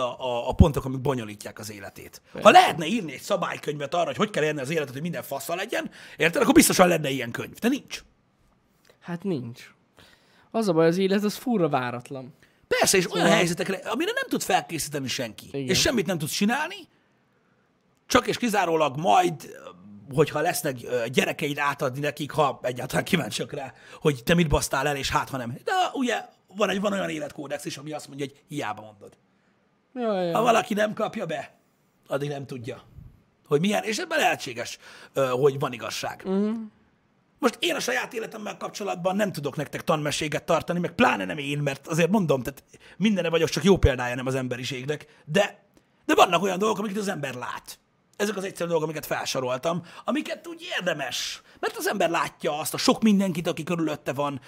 a pontok, amik bonyolítják az életét. Ha lehetne írni egy szabálykönyvet arra, hogy kell élni az életet, hogy minden fasza legyen, érted? Akkor biztosan lenne ilyen könyv. De nincs. Hát nincs. Az a baj, az élet, az furra váratlan. Persze, és szóval olyan helyzetekre, amire nem tud felkészíteni senki. Igen. És semmit nem tudsz csinálni, csak és kizárólag majd hogyha lesznek gyerekeid, átadni nekik, ha egyáltalán kíváncsiak rá, hogy te mit basztál el, és hát, ha nem. De ugye van olyan életkódex is, ami azt mondja, hogy hiába mondod. Jaj. Ha valaki nem kapja be, addig nem tudja, hogy milyen, és ebben lehetséges, hogy van igazság. Most én a saját életemmel kapcsolatban nem tudok nektek tanmeséget tartani, meg pláne nem én, mert azért mondom, tehát mindenre vagyok, csak jó példája nem az emberiségnek, de vannak olyan dolgok, amiket az ember lát. Ezek az egyszerű dolgok, amiket felsoroltam, amiket úgy érdemes. Mert az ember látja azt a sok mindenkit, aki körülötte van,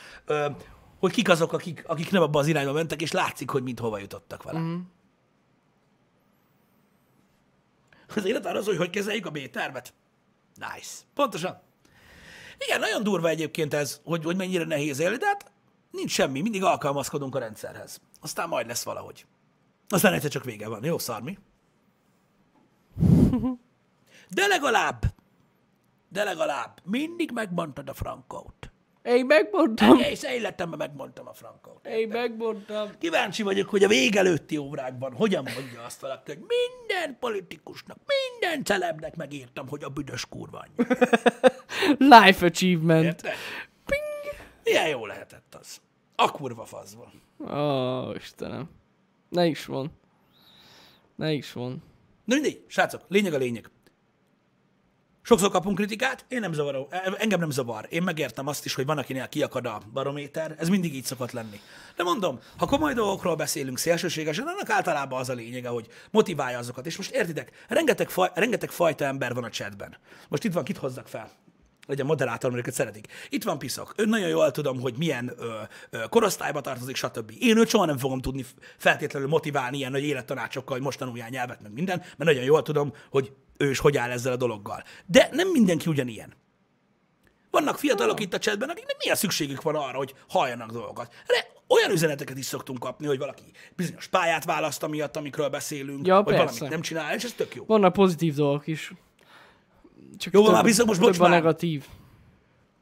hogy kik azok, akik nem abba az irányba mentek, és látszik, hogy mind hova jutottak vele. Mm. Az élet arra az, hogy kezeljük a B-tervet. Nice. Pontosan. Igen, nagyon durva egyébként ez, hogy mennyire nehéz élni, de hát nincs semmi, mindig alkalmazkodunk a rendszerhez. Aztán majd lesz valahogy. Aztán egyszer csak vége van. Jó, szarmi. De legalább mindig megmondtad a frankót. Én megmondtam. Egész életemben megmondtam a frankót. Én megmondtam. Kíváncsi vagyok, hogy a végelőtti órákban hogyan mondja azt valaki, hogy minden politikusnak, minden celebnek megírtam, hogy a büdös kurva anyja. Life achievement. Érte? Ping. Milyen jó lehetett az. A kurva faszban. Ó, Istenem. Ne is van. Na mindegy, srácok, lényeg a lényeg. Sokszor kapunk kritikát, engem nem zavar. Én megértem azt is, hogy van, akinél kiakad a barométer, ez mindig így szokott lenni. De mondom, ha komoly dolgokról beszélünk szélsőségesen, annak általában az a lényege, hogy motiválja azokat. És most értitek, rengeteg fajta ember van a chatben. Most itt van, kit hozzak fel? Legyen moderátor, amiket szeretik. Itt van Piszok. Ön nagyon jól tudom, hogy milyen korosztályba tartozik, stb. Én őt soha nem fogom tudni feltétlenül motiválni ilyen nagy élettanácsokkal, hogy most tanuljál nyelvet, meg minden, mert nagyon jól tudom, hogy ő is hogy áll ezzel a dologgal. De nem mindenki ugyanilyen. Vannak fiatalok itt a chatben, akiknek milyen szükségük van arra, hogy halljanak dolgokat. De olyan üzeneteket is szoktunk kapni, hogy valaki bizonyos pályát választ amiatt, amikről beszélünk, ja, hogy valamit nem csinál, és ez tök jó. Vannak pozitív dolgok is. Csak jó, már biztos, most bocs már. Negatív.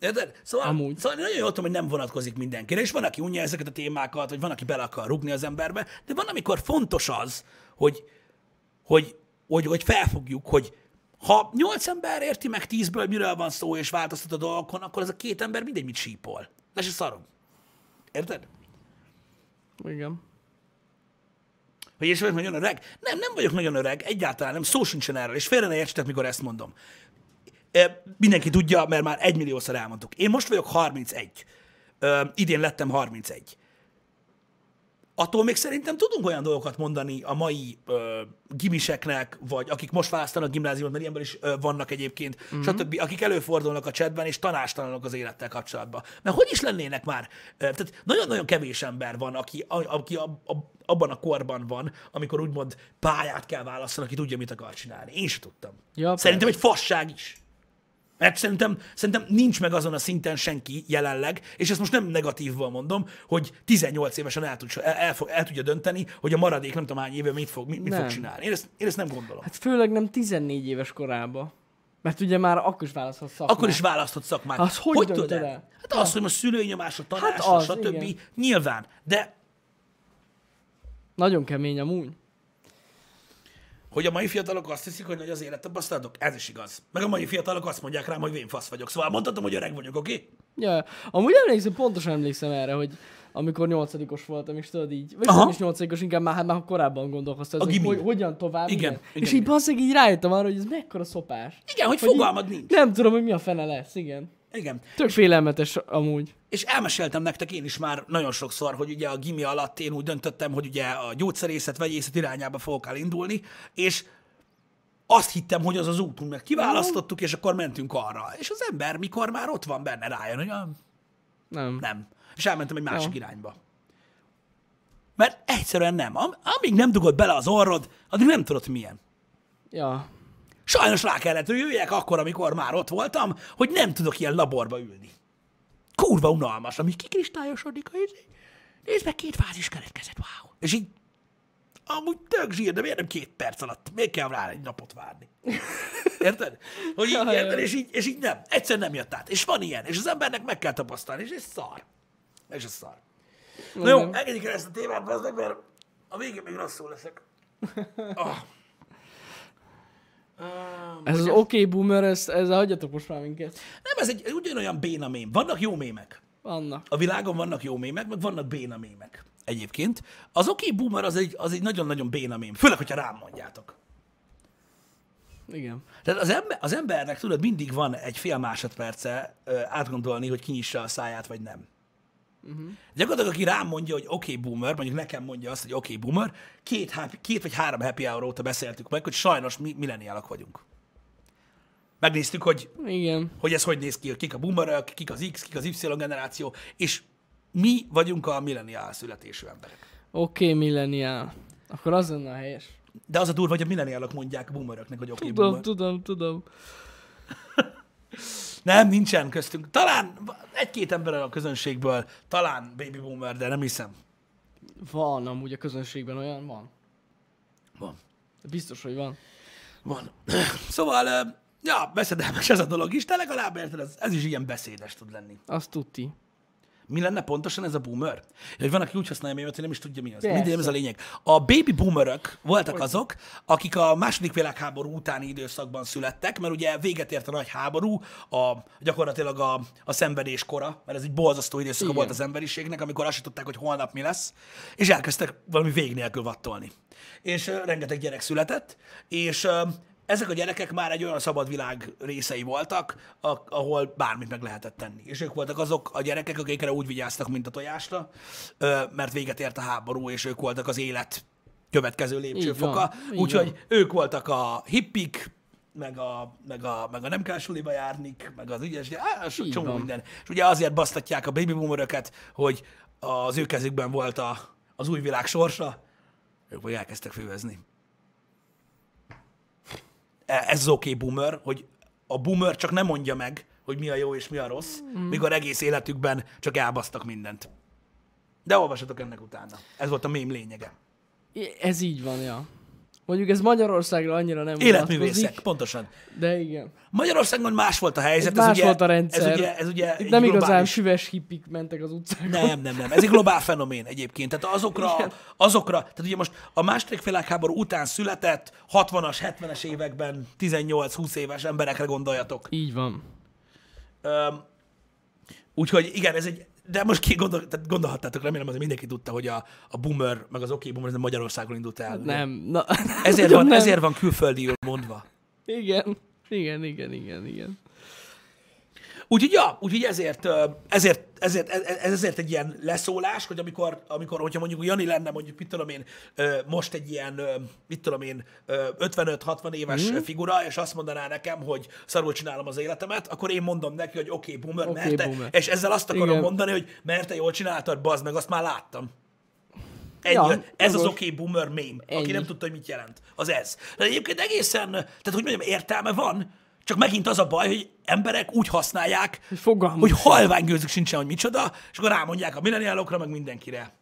Érted? Szóval nagyon jól tudom, hogy nem vonatkozik mindenkire, és van, aki unja ezeket a témákat, vagy van, aki bele akar rúgni az emberbe, de van, amikor fontos az, hogy felfogjuk, hogy ha 8 ember érti meg 10-ből, miről van szó, és változtat a dolgokon, akkor az a 2 ember mindegy mit sípol. De se szarom. Érted? Igen. Hogy és vagyok nagyon öreg? Nem vagyok nagyon öreg, egyáltalán nem, szó sincsen erről, és félre ne értsetek, mikor ezt mondom. Mindenki tudja, mert már 1 milliószor elmondtuk. Én most vagyok 31. Idén lettem 31. Attól még szerintem tudunk olyan dolgokat mondani a mai gimiseknek, vagy akik most választanak gimnáziumot, mert ilyenből is vannak egyébként, stb., akik előfordulnak a chatben, és tanástalanok az élettel kapcsolatban. Mert hogy is lennének már? Tehát nagyon-nagyon kevés ember van, aki abban a korban van, amikor úgymond pályát kell választani, aki tudja, mit akar csinálni. Én sem tudtam. Ja, szerintem egy fasság is. Mert szerintem nincs meg azon a szinten senki jelenleg, és ezt most nem negatívval mondom, hogy 18 évesen el tudja dönteni, hogy a maradék nem tudom hány éve mit fog csinálni. Én ezt nem gondolom. Hát főleg nem 14 éves korában. Mert ugye már akkor is választhat szakmát. Az hogy döntöd el? Hát az, hogy most szülőnyomásra, tanásra, hát stb. Igen. Nyilván, de... Nagyon kemény amúgy. Hogy a mai fiatalok azt hiszik, hogy nagy az élet, tapasztalatok, ez is igaz. Meg a mai fiatalok azt mondják rám, hogy vén fasz vagyok. Szóval mondhatom, hogy öreg vagyok, oké? Okay? Ja, amúgy pontosan emlékszem erre, hogy amikor 8-os voltam, és tudod így, vagy nem is 8-os, inkább már korábban gondolkoztam, hogy hogyan tovább. Igen. És így basszeg így rájöttem arra, hogy ez mekkora szopás. Igen, hogy fogalmad nincs. Nem tudom, hogy mi a fene lesz, igen. Igen. Tök félelmetes amúgy. És elmeséltem nektek én is már nagyon sokszor, hogy ugye a gimi alatt én úgy döntöttem, hogy ugye a gyógyszerészet, vegyészet irányába fogok elindulni, és azt hittem, hogy az útunk, mert kiválasztottuk, és akkor mentünk arra. És az ember, mikor már ott van benne, rájön, hogy nem. És elmentem egy másik irányba. Mert egyszerűen nem. Amíg nem dugod bele az orrod, addig nem tudod milyen. Ja. Sajnos rá kellett, hogy jöjjek akkor, amikor már ott voltam, hogy nem tudok ilyen laborba ülni. Kurva unalmas, ami kikristályosodik, hogy nézd meg, 2 fázis keletkezett, wow. És így, amúgy tök zsír, de miért nem 2 perc alatt? Miért kell rá egy napot várni? Érted? Hogy így, érted? És így nem. Egyszer nem jött át. És van ilyen, és az embernek meg kell tapasztalni, és ez szar. Na jó, engedjük el ezt a témát, mert a végén még rosszul leszek. Ez az oké boomer, ez hagyjatok most már minket. Nem, ez egy ugyanolyan béna mém. Vannak jó mémek. Vannak. A világon vannak jó mémek, meg vannak béna mémek egyébként. Az oké boomer az egy nagyon-nagyon béna mém. Főleg, hogyha rám mondjátok. Igen. Tehát az embernek, tudod, mindig van egy fél másodperce átgondolni, hogy kinyissa a száját, vagy nem. Uh-huh. Gyakorlatilag, aki rám mondja, hogy oké boomer, mondjuk nekem mondja azt, hogy oké boomer, 2 vagy 3 happy hour óta beszéltük meg, hogy sajnos mi millenialak vagyunk. Megnéztük, hogy, igen, hogy ez hogy néz ki, kik a boomerök, kik az X, kik az Y generáció, és mi vagyunk a milleniál születésű emberek. Oké, milleniál. Akkor az lenne a helyes. De az a durva, hogy a milleniálok mondják boomeröknek, hogy oké, boomer. Tudom. Nem, nincsen köztünk. Talán egy-két ember a közönségből, talán baby boomer, de nem hiszem. Van amúgy a közönségben olyan, van. Van. Biztos, hogy van. Van. Szóval, ja, veszedelmes ez a dolog is, de legalább érted, ez is ilyen beszédes tud lenni. Azt tudti. Mi lenne pontosan ez a boomer? Hogy van, aki úgy használja mémet, hogy nem is tudja, mi az. Mindegy, ez a lényeg. A baby boomerök voltak azok, akik a második világháború utáni időszakban születtek, mert ugye véget ért a nagy háború, gyakorlatilag a szenvedés kora, mert ez egy borzasztó időszaka, igen, volt az emberiségnek, amikor azt se tudták, hogy holnap mi lesz, és elkezdtek valami vég nélkül vattolni. És rengeteg gyerek született, és ezek a gyerekek már egy olyan szabad világ részei voltak, ahol bármit meg lehetett tenni. És ők voltak azok a gyerekek, akikre úgy vigyáztak, mint a tojásra, mert véget ért a háború, és ők voltak az élet következő lépcsőfoka. Úgyhogy ők voltak a hippik, meg a nem kell suliba járnik, meg az ügyes, csomó minden. És ugye azért basztatják a baby boomeröket, hogy az ő kezükben volt az új világ sorsa, ők majd elkezdtek fővezni. Ez az oké boomer, hogy a boomer csak nem mondja meg, hogy mi a jó és mi a rossz, míg az egész életükben csak elbasztak mindent. De olvassatok ennek utána. Ez volt a mém lényege. Ez így van, ja. Mondjuk ez Magyarországra annyira nem vonatkozik. Életművészek, pontosan. De igen. Magyarországon más volt a helyzet. Más volt a rendszer. Ez ugye itt nem globális... igazán süves hippik mentek az utcákon. Nem. Ez egy globál fenomén egyébként. Tehát azokra, tehát ugye most a második világháború után született 60-as, 70-es években 18-20 éves emberekre gondoljatok. Így van. Úgyhogy igen, ez egy... De most gondolhattátok, remélem, azért mindenki tudta, hogy a boomer, meg az oké boomer, ez nem Magyarországon indult el. Nem. Ezért van külföldiül mondva. Igen. Úgyhogy, ja, ezért egy ilyen leszólás, hogy hogyha mondjuk Jani lenne, mondjuk, mit tudom én, most egy ilyen, 55-60 éves figura, és azt mondaná nekem, hogy szarul csinálom az életemet, akkor én mondom neki, hogy oké, boomer, boomer. És ezzel azt akarom, igen, mondani, hogy mert te jól csináltad, bazd meg, azt már láttam. Ja, ez az oké boomer mém, aki nem tudta, hogy mit jelent. Az ez. De egyébként egészen, tehát hogy mondjam, értelme van, csak megint az a baj, hogy emberek úgy használják, hogy halványgőzük sincsen, hogy micsoda, és akkor rámondják a milleniálokra, meg mindenkire.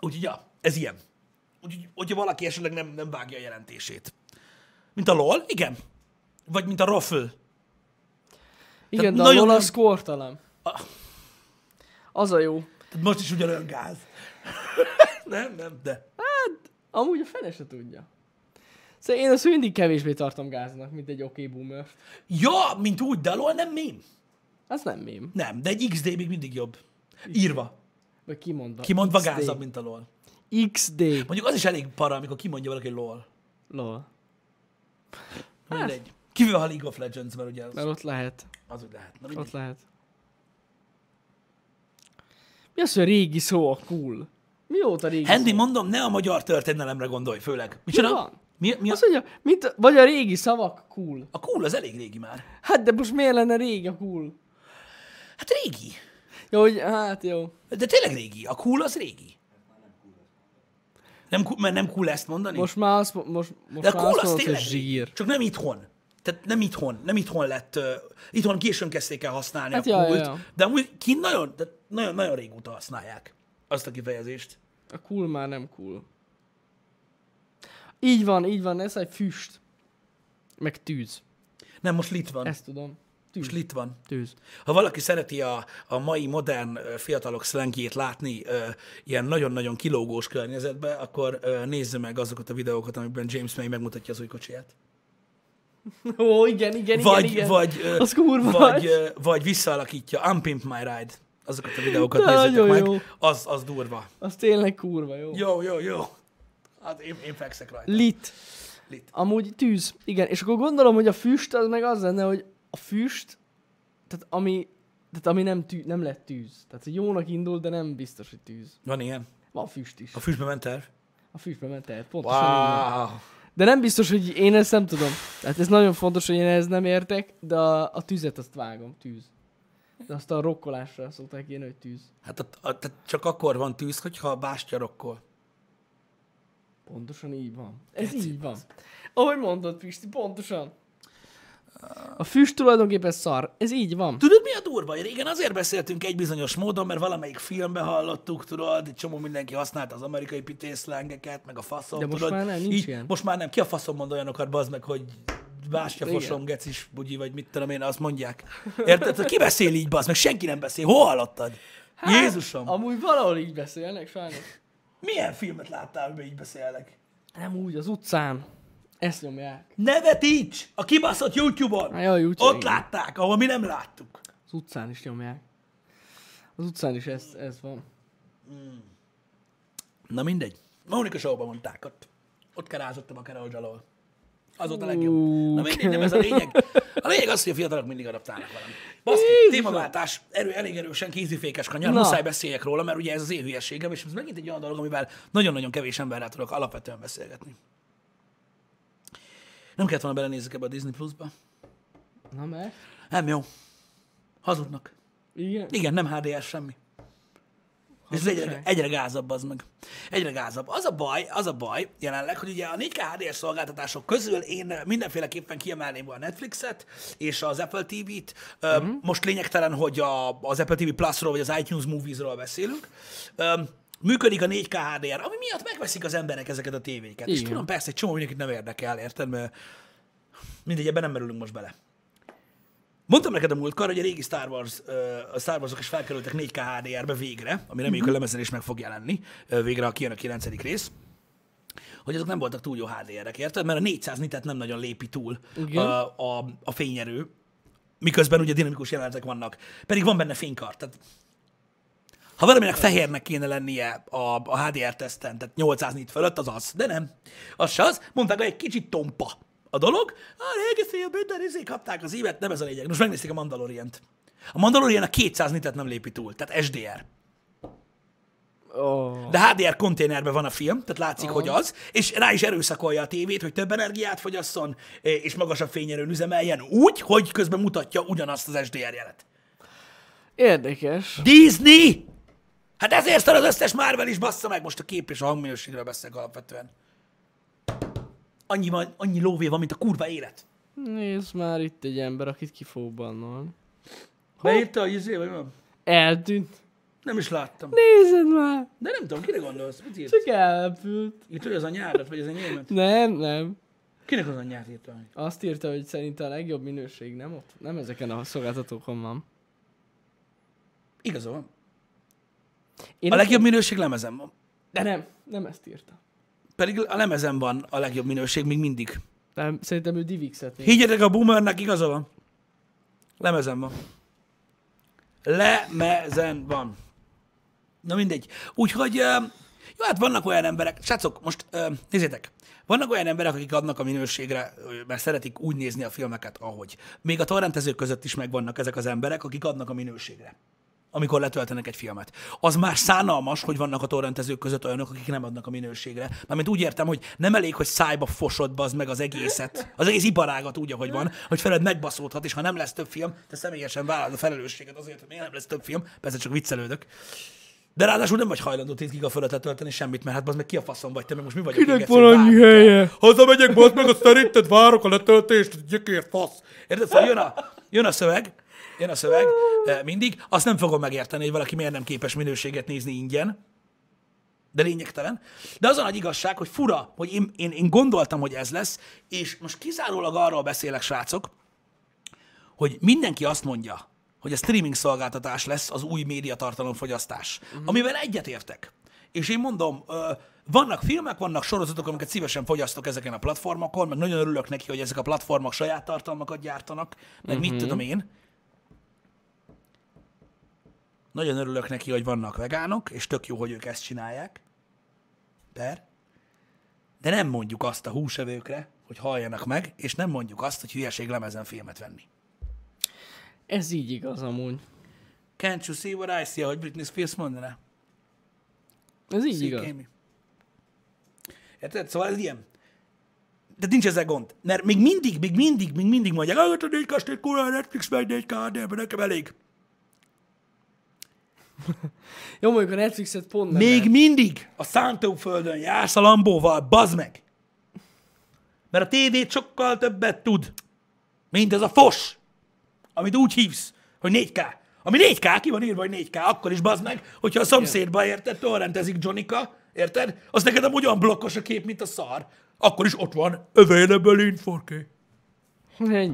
Úgyhogy, ja, ez ilyen. Úgyhogy, hogyha valaki esetleg nem vágja a jelentését. Mint a LOL, igen. Vagy mint a Roffle. Igen, tehát de a LOL az kortalan. Az a jó. Tehát most is ugyanolyan gáz. nem, de. Hát, amúgy a fene se tudja. Szóval én azt mindig kevésbé tartom gáznak, mint egy oké boomer. Ja, mint úgy, de LOL nem mém. Az nem mém. Nem, de egy XD még mindig jobb. Írva. Vagy kimondva. Kimondva XD. Gázabb, mint a LOL. XD. Mondjuk az is elég para, amikor kimondja valaki LOL. LOL. Mindegy. Kívül a League of Legends, mert ugye az... Mert ott lehet. Az úgy lehet. Na, ott lehet. Mi az, hogy a régi szó a cool? Mióta régi Handy, szó? Mondom, ne a magyar történelemre gondolj, főleg. Micsoda? Mi az? Azt mondja, vagy a régi szavak cool. A cool az elég régi már. Hát de most miért lenne régi a cool? Hát régi. Jó, hogy, hát jó. De tényleg régi. A cool az régi. Mert nem cool ezt mondani? Most már azt de a cool azt az tényleg zsír. Csak nem itthon. Tehát nem itthon lett, itthon későn kezdték el használni hát a coolt. Ja. De amúgy kint nagyon régóta használják azt a kifejezést. A cool már nem cool. Így van, ez egy füst. Meg tűz. Nem, most lit van. Ezt tudom. Tűz. Most lit van. Tűz. Ha valaki szereti a mai modern fiatalok szlengjét látni ilyen nagyon-nagyon kilógós környezetbe, akkor nézze meg azokat a videókat, amikben James May megmutatja az új kocsiját. Ó, igen. Vagy visszaalakítja Unpimp My Ride. Azokat a videókat nézzétek meg. Az durva. Az tényleg kurva jó. Jó. Hát én fekszek rajta. Lit. Amúgy tűz. Igen, és akkor gondolom, hogy a füst az meg az lenne, hogy a füst, tehát ami nem lett tűz. Tehát jónak indul, de nem biztos, hogy tűz. Van ilyen? Van füst is. A füstbe ment el? Pontosan. Wow. De nem biztos, hogy én ezt nem tudom. Tehát ez nagyon fontos, hogy én ezt nem értek, de a tüzet azt vágom, tűz. De azt a rokkolásra szokták ilyen, hogy tűz. Hát csak akkor van tűz, hogyha a bástya rokkol. Pontosan így van. Ez így van. Ahogy mondod, Pisti, pontosan. A füst tulajdonképpen szar. Ez így van. Tudod, mi a durva? Régen azért beszéltünk egy bizonyos módon, mert valamelyik filmben hallottuk, tudod, egy csomó mindenki használta az amerikai pitészlángeket, meg a faszom, de most tudod. Már nem, nincs ilyen. Most már nem. Ki a faszom mond olyanokat, bazd meg, hogy bástyafosom, gecis, bugyi, vagy mit tudom én, azt mondják. Érted? Ki beszél így, bazd meg? Senki nem beszél. Hol hallottad? Hát, Jézusom! Amúgy valahol így beszélnek, sajnos. Milyen filmet láttál, amiben így beszélnek? Nem úgy, az utcán. Ezt nyomják. Nevetíts! A kibaszott YouTube-on! Na, jaj, YouTube, ott igen. Látták, ahol mi nem láttuk. Az utcán is nyomják. Az utcán is ez van. Mm. Na mindegy. Mónika Show-ba mondták ott kerázottam a keráz alól. Az volt a legjobb. Na mindegy, nem ez a lényeg. A lényeg az, hogy a fiatalok mindig adaptálnak valamit. Baszki, témaváltás, elég erősen kézifékes kanyar, muszáj beszéljek róla, mert ugye ez az én hülyeségem, és ez megint egy olyan dolog, amivel nagyon-nagyon kevés emberrel tudok alapvetően beszélgetni. Nem kellett volna belenézzük ebbe a Disney Plus-ba. Na mert? Nem jó. Hazudnak. Igen? Igen, nem HDS semmi. Ez egyre gázabb az meg. Egyre gázabb. Az a baj jelenleg, hogy ugye a 4K HDS szolgáltatások közül én mindenféleképpen kiemelném a Netflixet és az Apple TV-t. Mm-hmm. Most lényegtelen, hogy az Apple TV Plus-ról vagy az iTunes Movies-ról beszélünk. Működik a 4K HDR, ami miatt megveszik az emberek ezeket a tévéket. Igen. És tudom, persze, egy csomó mindenkit nem érdekel, érted? Mert mindegy, ebben nem merülünk most bele. Mondtam neked a múltkor, hogy a régi Star Wars-ok is felkerültek 4K HDR-be végre, ami reméljük a lemezen is meg fog jelenni, végre, ha kijön a 9. rész, hogy azok nem voltak túl jó HDR-ek, érted? Mert a 400 nitet nem nagyon lépi túl a fényerő, miközben ugye dinamikus jelenetek vannak. Pedig van benne fénykar, tehát ha valaminek fehérnek kéne lennie a HDR-teszten, tehát 800 nit fölött, az az. De nem. Az se az. Mondták, hogy egy kicsit tompa a dolog. Egész ilyen bőden, kapták az évet, nem ez a lényeg. Most megnézték a Mandalorian-t. A Mandalorian a 200 nitet nem lépi túl, tehát SDR. Oh. De HDR konténerben van a film, tehát látszik, hogy az, és rá is erőszakolja a tévét, hogy több energiát fogyasszon, és magasabb fényerőn üzemeljen úgy, hogy közben mutatja ugyanazt az SDR jelet. Érdekes. Disney! Hát ezért szar az összes Marvel is, bassza meg, most a kép és a hangminőségről beszélek alapvetően. Annyi lóvé van, mint a kurva élet. Nézd már, itt egy ember, akit kifóbannol. Beírta a izé, vagy nem? Eltűnt. Nem is láttam. Nézed már! De nem tudom, kire gondolsz? Mit írt? Csak elpült. Itt hogy az anyádat, vagy az enyémet? Nem. Kinek az anyját írta? Azt írta, hogy szerint a legjobb minőség nem ott. Nem ezeken a szolgáltatókon van. Igaza van. Én a legjobb minőség lemezen van. De nem ezt írta. Pedig a lemezen van a legjobb minőség, még mindig. Nem, szerintem ő divixet. Higgyetek a boomernek, igaza van. Lemezen van. Lemezen van. Na mindegy. Úgyhogy, jó, hát vannak olyan emberek, srácok, most nézzétek, vannak olyan emberek, akik adnak a minőségre, mert szeretik úgy nézni a filmeket, ahogy. Még a torrentezők között is megvannak ezek az emberek, akik adnak a minőségre, amikor letöltenek egy filmet. Az már szánalmas, hogy vannak a torrentezők között olyanok, akik nem adnak a minőségre. Mármint úgy értem, hogy nem elég, hogy szájba fosod, bazd meg az egészet, az egész iparágat úgy, ahogy van, hogy feled megbaszódhat, és ha nem lesz több film, te személyesen vállalod a felelősséget azért, hogy nem lesz több film, persze csak viccelődök. De ráadásul nem vagy hajlandó 10 giga fölött letölteni semmit, mert hát bazd meg ki a faszom vagy te, meg most mi vagyok? Kinek van annyi helye? Hazamegyek, bazd meg, azt szerinted várok a letöltést, gyökér fasz. Érted? Szóval jön a szöveg, mindig. Azt nem fogom megérteni, hogy valaki miért nem képes minőséget nézni ingyen, de lényegtelen. De az a nagy igazság, hogy fura, hogy én gondoltam, hogy ez lesz, és most kizárólag arról beszélek, srácok, hogy mindenki azt mondja, hogy a streaming szolgáltatás lesz az új médiatartalomfogyasztás, amivel egyetértek. És én mondom, vannak filmek, vannak sorozatok, amiket szívesen fogyasztok ezeken a platformokon, meg nagyon örülök neki, hogy ezek a platformok saját tartalmakat gyártanak, meg mit tudom én. Nagyon örülök neki, hogy vannak vegánok, és tök jó, hogy ők ezt csinálják. De nem mondjuk azt a húsevőkre, hogy halljanak meg, és nem mondjuk azt, hogy hülyeség lemezen filmet venni. Ez így igaz amúgy. Can't you see what I see, ahogy Britney Spears mondaná? Ez így igaz. Érted? Szóval ez ilyen. de nincs ezzel gond. Mert még mindig mondják, hát a 4K stét kurva, Netflix meg 4K, de nekem elég. Jó, mondjuk a Netflixet pont nem. Még mindig a szántóföldön jársz a Lambóval, bazd meg! Mert a tévét sokkal többet tud, mint ez a fos, amit úgy hívsz, hogy 4K. Ami 4K, ki van írva, hogy 4K, akkor is bazd meg, hogyha a szomszédba, érted, torrentezik Johnnyka, érted? Az neked amúgy olyan blokkos a kép, mint a szar. Akkor is ott van, available in 4K.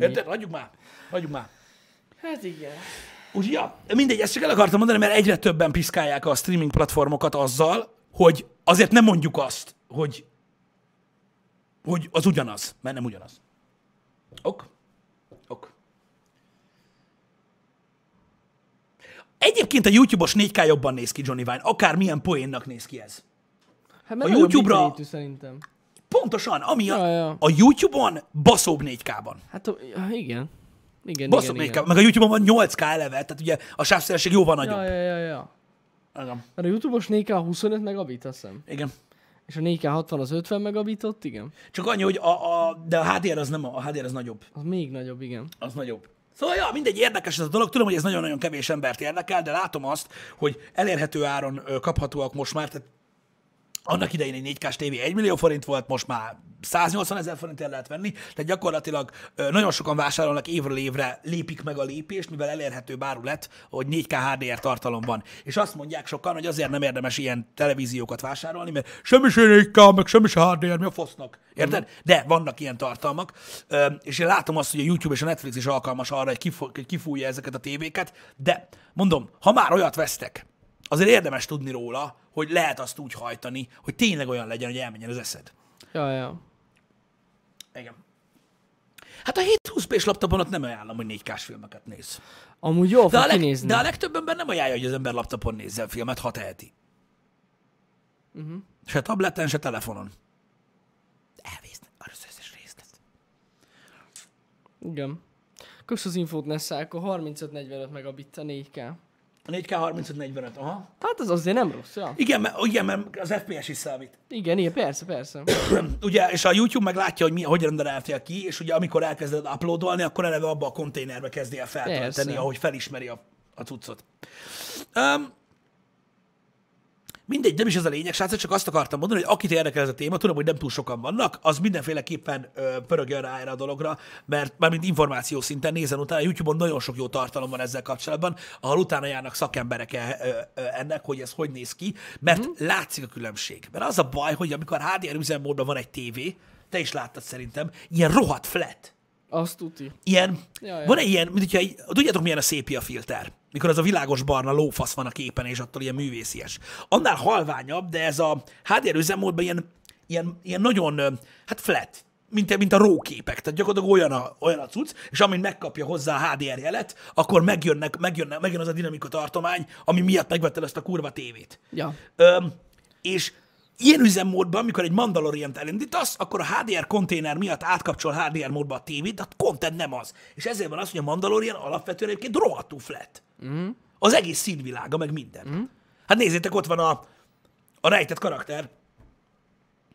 Érted? Hagyjuk már. Hát igen. Úgyhogy, ja, mindegy, ezt csak el akartam mondani, mert egyre többen piszkálják a streaming platformokat azzal, hogy azért nem mondjuk azt, hogy az ugyanaz, mert nem ugyanaz. Ok. Egyébként a YouTube-os 4K jobban néz ki, Johnny Vine, akármilyen poénnak néz ki ez. Hát a YouTube-ra... szerintem. Pontosan, ami a YouTube-on baszóbb 4K-ban. Hát igen. Baszóbb 4K-ban, meg a YouTube-on van 8K eleve, tehát ugye a sávszélesség jóval nagyobb. Ja. A YouTube-os 4K 25 megabit, azt hiszem. Igen. És a 4K 60 az 50 megabit ott, igen. Csak annyi, hogy de a HDR az nem, a HDR az nagyobb. Az még nagyobb, igen. Az nagyobb. Szóval, ja, mindegy, érdekes ez a dolog. Tudom, hogy ez nagyon-nagyon kevés embert érdekel, de látom azt, hogy elérhető áron kaphatóak most már, tehát annak idején egy 4K-s tévé 1 millió forint volt, most már 180 000 forintért lehet venni, tehát gyakorlatilag nagyon sokan vásárolnak évről évre, lépik meg a lépést, mivel elérhető bárul lett, hogy 4K HDR tartalom van. És azt mondják sokan, hogy azért nem érdemes ilyen televíziókat vásárolni, mert semmi se 4K, meg semmi se HDR, mi a fosznak. Érted? De vannak ilyen tartalmak, és én látom azt, hogy a YouTube és a Netflix is alkalmas arra, hogy kifújja ezeket a tévéket, de mondom, ha már olyat vesztek, azért érdemes tudni róla, hogy lehet azt úgy hajtani, hogy tényleg olyan legyen, hogy elmenjen az eszed. Ja. Igen. Hát a 720p-s laptopon ott nem ajánlom, hogy 4K-s filmeket néz. Amúgy jó, fog kinézni. De a legtöbb ember nem ajánlja, hogy az ember laptopon nézze a filmet, ha teheti. Se tableten, se telefonon. Elvésznek már az összes részlet. Igen. Kösz az infót, Nessa, akkor 35-45 megabit a 4K. A 4K 35-45, aha. Hát az azért nem rossz, ja. Igen, mert az FPS is számít. Igen, persze. Ugye, és a YouTube meg látja, hogy hogy rendeltél ki, és ugye amikor elkezded uploadolni, akkor eleve abba a konténerbe kezdi el feltölteni, ahogy felismeri a cuccot. Mindegy, nem is ez a lényeg, srácok, csak azt akartam mondani, hogy akit érdekel ez a téma, tudom, hogy nem túl sokan vannak, az mindenféleképpen pörögjön rá erre a dologra, mert mármint információ szinten nézen utána, a YouTube-on nagyon sok jó tartalom van ezzel kapcsolatban, ahol utána járnak szakemberek ennek, hogy ez hogy néz ki, mert látszik a különbség. Mert az a baj, hogy amikor HDR üzemmódban van egy tévé, te is láttad szerintem, ilyen rohadt flat. Azt tuti. Ilyen, ja. Van egy ilyen, mint hogyha, tudjátok milyen a szépia filter? Mikor az a világos barna lófasz van a képen, és attól ilyen művészies. Annál halványabb, de ez a HDR üzemmódban ilyen nagyon, hát flat, mint a RAW képek. Tehát gyakorlatilag olyan a cucc, és amint megkapja hozzá a HDR jelet, akkor megjön az a dinamika tartomány, ami miatt megvetted ezt a kurva tévét. Ja. És ilyen üzemmódban, amikor egy Mandalorian-t elindítasz, akkor a HDR konténer miatt átkapcsol HDR módba a tévét, de a content nem az. És ezért van az, hogy a Mandalorian alapvetően egyébként rohadtul flat. Az egész színvilága, meg minden. Hát nézzétek, ott van a rejtett karakter,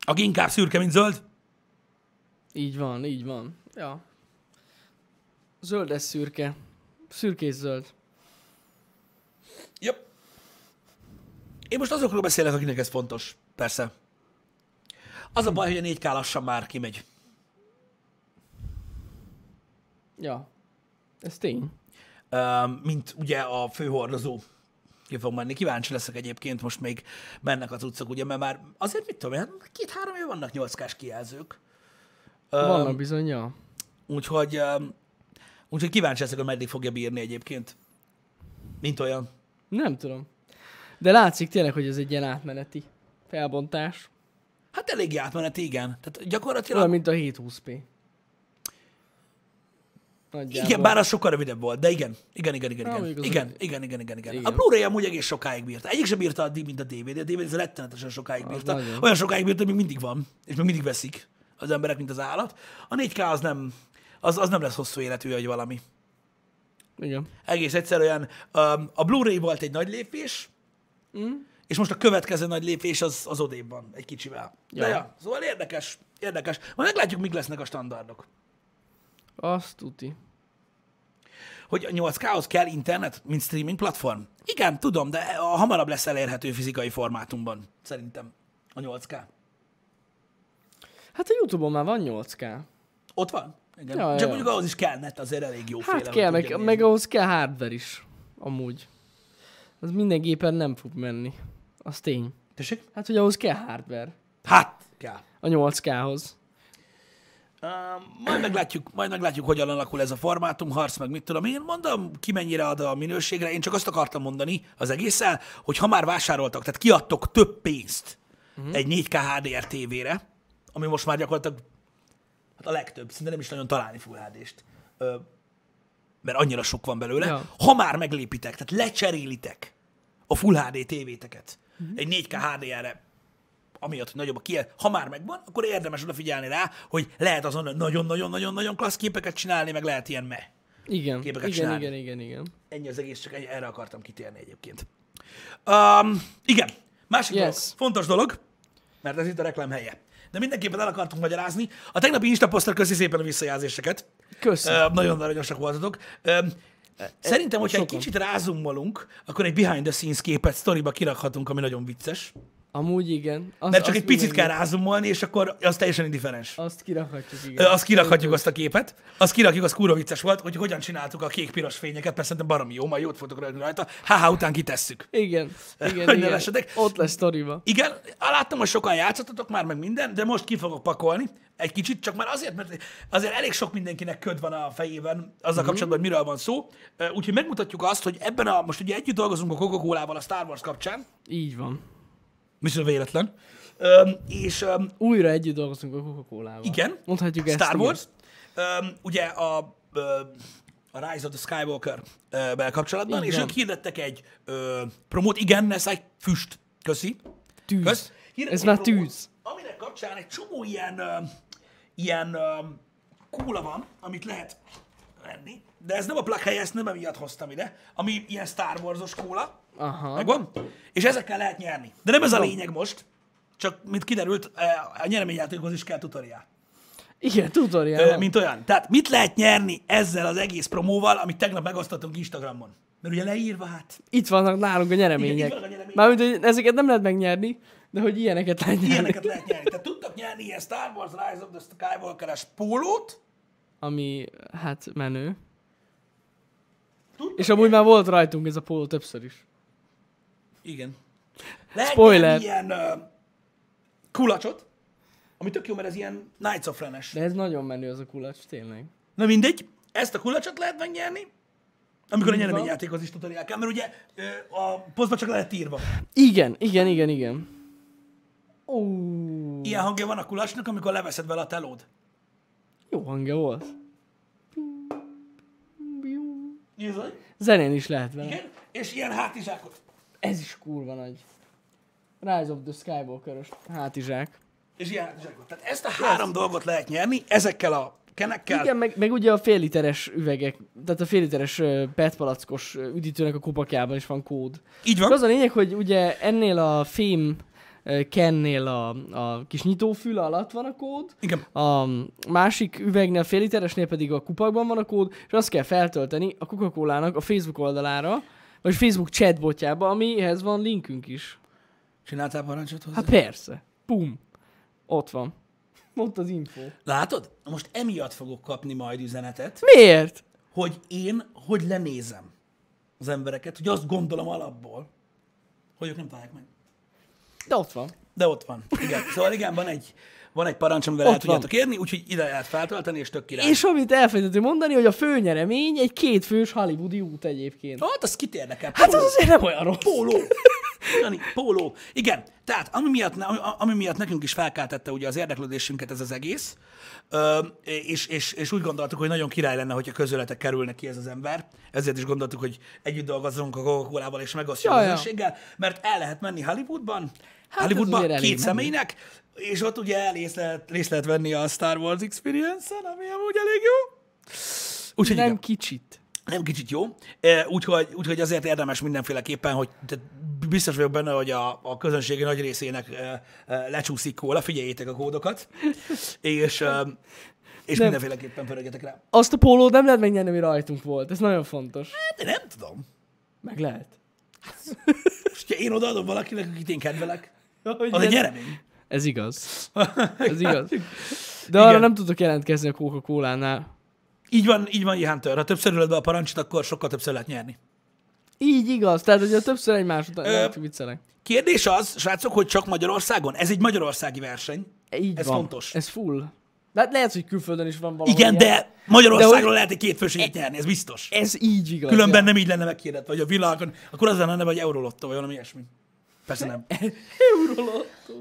aki inkább szürke, mint zöld. Így van. Ja. Zöldes szürke. Szürkés zöld. Jop. Én most azokról beszélek, akinek ez fontos. Persze. Az a baj, hogy a 4K lassan már kimegy. Ja, ez tény. Mint ugye a főhordozó ki fog menni. Kíváncsi leszek egyébként, most még mennek a cuccok, ugye, mert már azért mit tudom, hát 2-3 év vannak 8K-s kijelzők. Vannak bizony, ja. Úgyhogy kíváncsi leszek, hogy meddig fogja bírni egyébként. Mint olyan. Nem tudom. De látszik tényleg, hogy ez egy ilyen átmeneti felbontás. Hát elég átmeneti, igen. Tehát gyakorlatilag... Olyan, mint a 720p. Nagyjából. Igen, bár az sokkal rövidebb volt, de igen. A Blu-ray amúgy egész sokáig bírta. Egyik sem bírta addig, mint a DVD. A DVD rettenetesen sokáig bírta. Olyan sokáig bírta, hogy még mindig van, és még mindig veszik az emberek, mint az állat. A 4K az nem lesz hosszú életű, vagy valami. Igen. Egész egyszerűen a Blu-ray volt egy nagy lépés, és most a következő nagy lépés az odébb van, egy kicsivel. Ja. Szóval érdekes. Érdekes. Majd meglátjuk, mik lesznek a standardok. Azt tuti. Hogy a 8K-hoz kell internet, mint streaming platform? Igen, tudom, de hamarabb lesz elérhető fizikai formátumban, szerintem, a 8K. Hát a YouTube-on már van 8K. Ott van? Igen. Ja, csak mondjuk ahhoz is kell net, azért elég jó. Hát kell, meg ahhoz kell hardware is, amúgy. Az minden gépen nem fog menni. Az tény. Tessék? Hát, hogy ahhoz kell hardware. Hát, kell. A 8K-hoz. Majd meglátjuk, hogyan alakul ez a formátum, harc, meg mit tudom. Én mondom, ki mennyire ad a minőségre. Én csak azt akartam mondani az egésszel, hogy ha már vásároltak, tehát kiadtok több pénzt egy 4K HDR TV-re, ami most már gyakorlatilag hát a legtöbb, szinte nem is nagyon találni Full HD-st, mert annyira sok van belőle. Ja. Ha már meglépitek, tehát lecserélitek a Full HD TV-teket egy 4K HDR-re, amiatt, hogy nagyobb a kijelző, ha már megvan, akkor érdemes odafigyelni rá, hogy lehet azon nagyon-nagyon-nagyon-nagyon klassz képeket csinálni, meg lehet ilyen képeket csinálni. Ennyi az egész, csak erre akartam kitérni egyébként. Igen, másik dolog, fontos dolog, mert ez itt a reklám helye. De mindenképpen el akartunk magyarázni. A tegnapi Instaposztra köszi szépen a visszajelzéseket. Köszönöm. Nagyon aranyosak voltatok. Szerintem, hogyha egy kicsit rázumolunk, akkor egy behind the scenes képet sztoriba kirakhatunk, ami nagyon vicces. Amúgy igen. Mert csak egy picit kell rázumolni, és akkor az teljesen indiferens. Azt kirakhatjuk, igen. Azt kirakhatjuk azt a képet. Azt kirakjuk, az kurva vicces volt, hogy hogyan csináltuk a kék-piros fényeket. Persze szerintem baromi jó, majd jót fogtok rajta. Háha, után kitesszük. Igen. Igen. Ott lesz sztoriba. Igen, láttam, hogy sokan játszottatok már meg minden, de most ki fogok pakolni egy kicsit, csak már azért, mert azért elég sok mindenkinek köd van a fejében azzal kapcsolatban, hogy miről van szó. Úgyhogy megmutatjuk azt, hogy ebben a, most ugye együtt dolgozunk a Coca-Colával a Star Wars kapcsán. Így van. Viszont véletlen. Újra együtt dolgozunk a Coca-Colával. Igen. Mondhatjuk ezt. Star Wars. Ugye a Rise of the Skywalker-bel kapcsolatban, igen. És ők hirdettek egy promót. Igen, ez egy füst. Köszi. Tűz. Kösz. Ez már promót, tűz. Aminek kapcsán egy csomó ilyen kóla van, amit lehet venni. De ez nem a plug helye, ezt nem emiatt hoztam ide. Ami ilyen Star Wars-os kóla. Aha. Megvan? És ezekkel lehet nyerni. De nem ez a lényeg most, csak mint kiderült, a nyereményjátékhoz is kell tutoriál. Igen, tutoriál. Mint olyan. Tehát mit lehet nyerni ezzel az egész promóval, amit tegnap megosztottunk Instagramon? Mert ugye leírva, hát... Itt vannak nálunk a nyeremények. Mármint, hogy ezeket nem lehet megnyerni, de hogy ilyeneket lehet nyerni. Ilyeneket lehet nyerni. Tehát tudtak nyerni ilyen Star Wars Rise of the Skywalker-es pólót. Ami, hát, menő. Tudtak és amúgy nyerni. Már volt rajtunk ez a póló többször is. Igen. Spoiler. Ilyen kulacsot, ami tök jó, mert ez ilyen Knights of Ren-es. De ez nagyon menő az a kulacs, tényleg. Na mindegy, ezt a kulacsot lehet megnyerni, amikor a nyereményjátékhoz is tutoriál kell, mert ugye a posztban csak lehet írva. Igen. Oh. Ilyen hangja van a kulacsnak, amikor leveszed vele a telód. Jó hangja volt. Zenén is lehet vele. Igen, és ilyen hátizsákot. Ez is kurva nagy. Rise of the Skywalker-os hátizsák. És ilyen hátizsákot. Tehát ezt a három dolgot lehet nyerni, ezekkel a kenekkel. Igen, meg ugye a fél literes üvegek, tehát a fél literes petpalackos üdítőnek a kupakjában is van kód. Így van. És az a lényeg, hogy ugye ennél a fém kennél a kis nyitófül alatt van a kód, igen. A másik üvegnél, fél literesnél pedig a kupakban van a kód, és azt kell feltölteni a Coca-Cola-nak a Facebook oldalára, vagy Facebook chatbotjába, amihez van linkünk is. Csináltál parancsot hozzá? Hát persze. Pum. Ott van. Ott az info. Látod? Most emiatt fogok kapni majd üzenetet. Miért? Hogy én, hogy lenézem az embereket, hogy azt gondolom alapból, hogy ők nem találják meg. De ott van. Igen. Szóval igen, van egy parancs, amivel el tudjátok érni, úgyhogy ide lehet feltölteni, és tök király. És amit elfelejtettünk mondani, hogy a főnyeremény egy kétfős hollywoodi út egyébként. Hát, az kit érdekel. Hát az azért nem olyan rossz. Póló. Igen, tehát ami miatt nekünk is felkeltette ugye az érdeklődésünket ez az egész, és úgy gondoltuk, hogy nagyon király lenne, hogyha közöletek kerülne ki ez az ember. Ezért is gondoltuk, hogy együtt dolgozzunk a Coca-Colával és megosztjuk a közönséggel, mert el lehet menni Hollywoodban, két személynek, és ott ugye részt lehet venni a Star Wars Experience-en, ami amúgy elég jó. Úgyhogy nem igen. Kicsit. nem kicsit jó, úgyhogy azért érdemes mindenféleképpen, hogy biztos vagyok benne, hogy a közönségi nagy részének lecsúszik róla, figyeljétek a kódokat, és mindenféleképpen pörögjetek rá. Azt a pólót nem lehet megnyerni, ami rajtunk volt, ez nagyon fontos. Hát, nem tudom. Meg lehet. Most, én odaadom valakinek, akit én kedvelek, az egy nyeremény. Ez igaz. Ez igaz. De arra nem tudok jelentkezni a Coca-Cola-nál. Így van, Hunter. Ha többször ülöd be a parancsot, akkor sokkal többször lehet nyerni. Így igaz. Tehát, hogy a többször egymás után lehet, hogy viccelek. Kérdés az, srácok, hogy csak Magyarországon? Ez egy magyarországi verseny. Így ez van. Fontos. Ez full. Hát lehet, hogy külföldön is van valami. Igen, ilyen. De Magyarországról de lehet egy két főségét nyerni, ez biztos. Ez így igaz. Különben nem így lenne megkérdett, vagy a világon. Akkor az lenne, vagy Eurolotto, vagy valami ilyesmi. Persze nem. Eurolotto.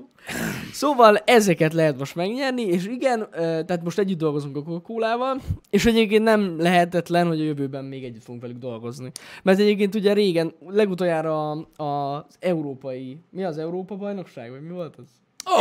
Szóval ezeket lehet most megnyerni, és igen, tehát most együtt dolgozunk a Coca-Colával, és egyébként nem lehetetlen, hogy a jövőben még együtt fogunk velük dolgozni. Mert egyébként ugye régen, legutoljára az európai, mi az Európa-bajnokság, vagy mi volt az?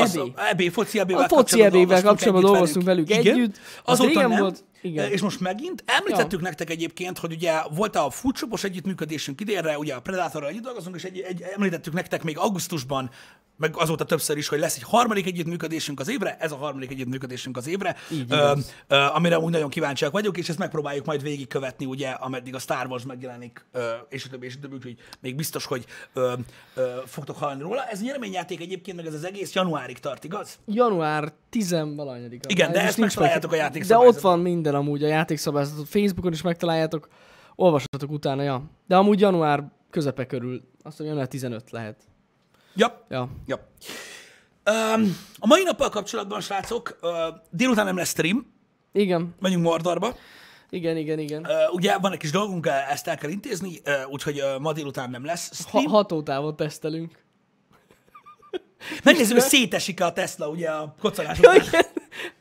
Az EB, foci EB-vel kapcsolatban dolgoztunk velük együtt. Azóta nem, volt, igen. És most megint említettük nektek egyébként, hogy ugye volt a foodshopos együttműködésünk idénre, ugye a Predatorral együtt dolgozunk, és említettük nektek még augusztusban, meg azóta többször is, hogy lesz egy harmadik együttműködésünk az évre, ez a harmadik együttműködésünk az évre, amire úgy nagyon kíváncsiak vagyok, és ezt megpróbáljuk majd végigkövetni, ugye, ameddig a Star Wars megjelenik, és többi, úgyhogy még biztos, hogy fogtok hallani róla. Ez nyereményjáték egyébként, meg ez az egész januárig tart, igaz? Január 10-valahanyadika. Igen, de ezt megtaláljátok a játékszabályzatot. De ott van minden amúgy a játékszabályzatot, Facebookon is megtaláljátok, olvashatok utána, ja. De amúgy január közepe körül, azt mondom, január 15 lehet. Ja. A mai nappal kapcsolatban, srácok, délután nem lesz stream. Igen. Menjünk Mordorba. Igen. Ugye van egy kis dolgunk, ezt el kell intézni, úgyhogy ma délután nem lesz stream. Hatótávot tesztelünk. Megnézzük, hogy szétesik a Tesla, ugye, a kocagás után.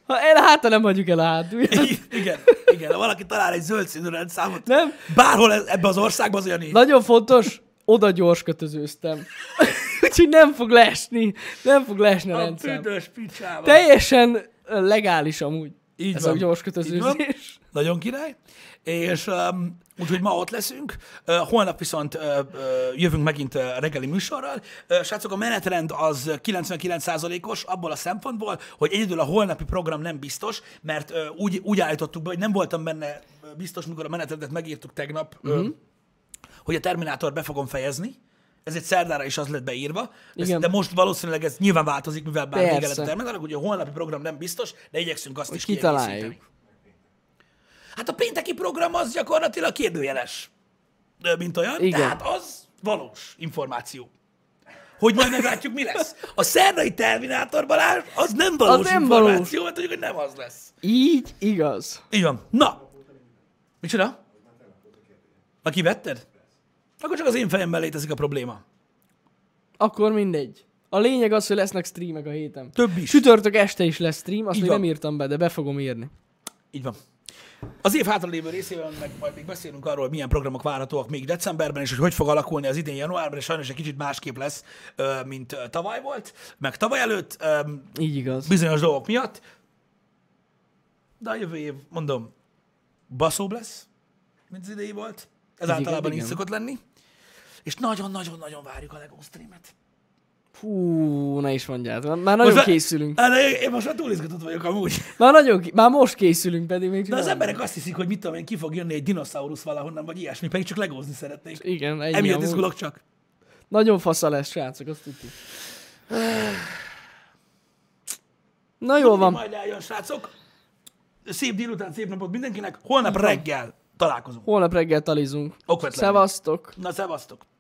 Ha nem hagyjuk el a hátul. Igen, ha valaki talál egy zöld színű rendszámot, nem? Bárhol ebben az országban az olyan így. Nagyon fontos, oda gyors kötözőztem. Úgyhogy nem fog leesni a rendszám. Teljesen legális amúgy. Így ez van. A gyors kötözőzés. Nagyon király. És úgyhogy ma ott leszünk. Holnap viszont jövünk megint reggeli műsorral. Srácok, a menetrend az 99%-os abból a szempontból, hogy egyedül a holnapi program nem biztos, mert úgy állítottuk be, hogy nem voltam benne biztos, mikor a menetrendet megírtuk tegnap, hogy a Terminátor be fogom fejezni. Ezért szerdára is az lett beírva, de most valószínűleg ez nyilván változik, mivel bár vége lett a Terminátornak, ugye a holnapi program nem biztos, de igyekszünk azt is kiegészíteni. Hát a pénteki program az gyakorlatilag kérdőjeles, mint olyan, tehát az valós információ. Hogy majd meglátjuk, mi lesz. A szerdai Terminátor, Balázs, az nem valós információ, mert tudjuk, hogy nem az lesz. Így igaz. Így van. Na, micsoda? Na, kivetted? Akkor csak az én fejemben létezik a probléma. Akkor mindegy. A lényeg az, hogy lesznek streamek a héten. Több is. Csütörtök este is lesz stream, azt még nem írtam be, de be fogom írni. Így van. Az év hátralévő részében meg majd még beszélünk arról, milyen programok várhatóak még decemberben, és hogy fog alakulni az idén januárban, és sajnos egy kicsit másképp lesz, mint tavaly volt, meg tavaly előtt. Így igaz. Bizonyos dolgok miatt. De a jövő év, mondom, baszóbb lesz, mint az idei volt. Ez általában így szokott lenni. És nagyon-nagyon-nagyon várjuk a LEGO streamet. Hú, ne is mondjátok. Már nagyon most készülünk. Én most már túl izgatott vagyok amúgy. Már most készülünk pedig még. De az emberek azt hiszik, hogy mit tudom én, ki fog jönni egy dinoszaurusz valahonnan, vagy ilyesmi, pedig csak legózni szeretnék. Igen, ennyi. Emiatt izgulok csak. Nagyon fasza lesz, srácok, azt tudjuk. Na jól van. Majd eljön, srácok. Szép délután, szép napot mindenkinek. Holnap reggel találkozunk. Holnap reggel talizunk. Szevasztok. Na, szevasztok.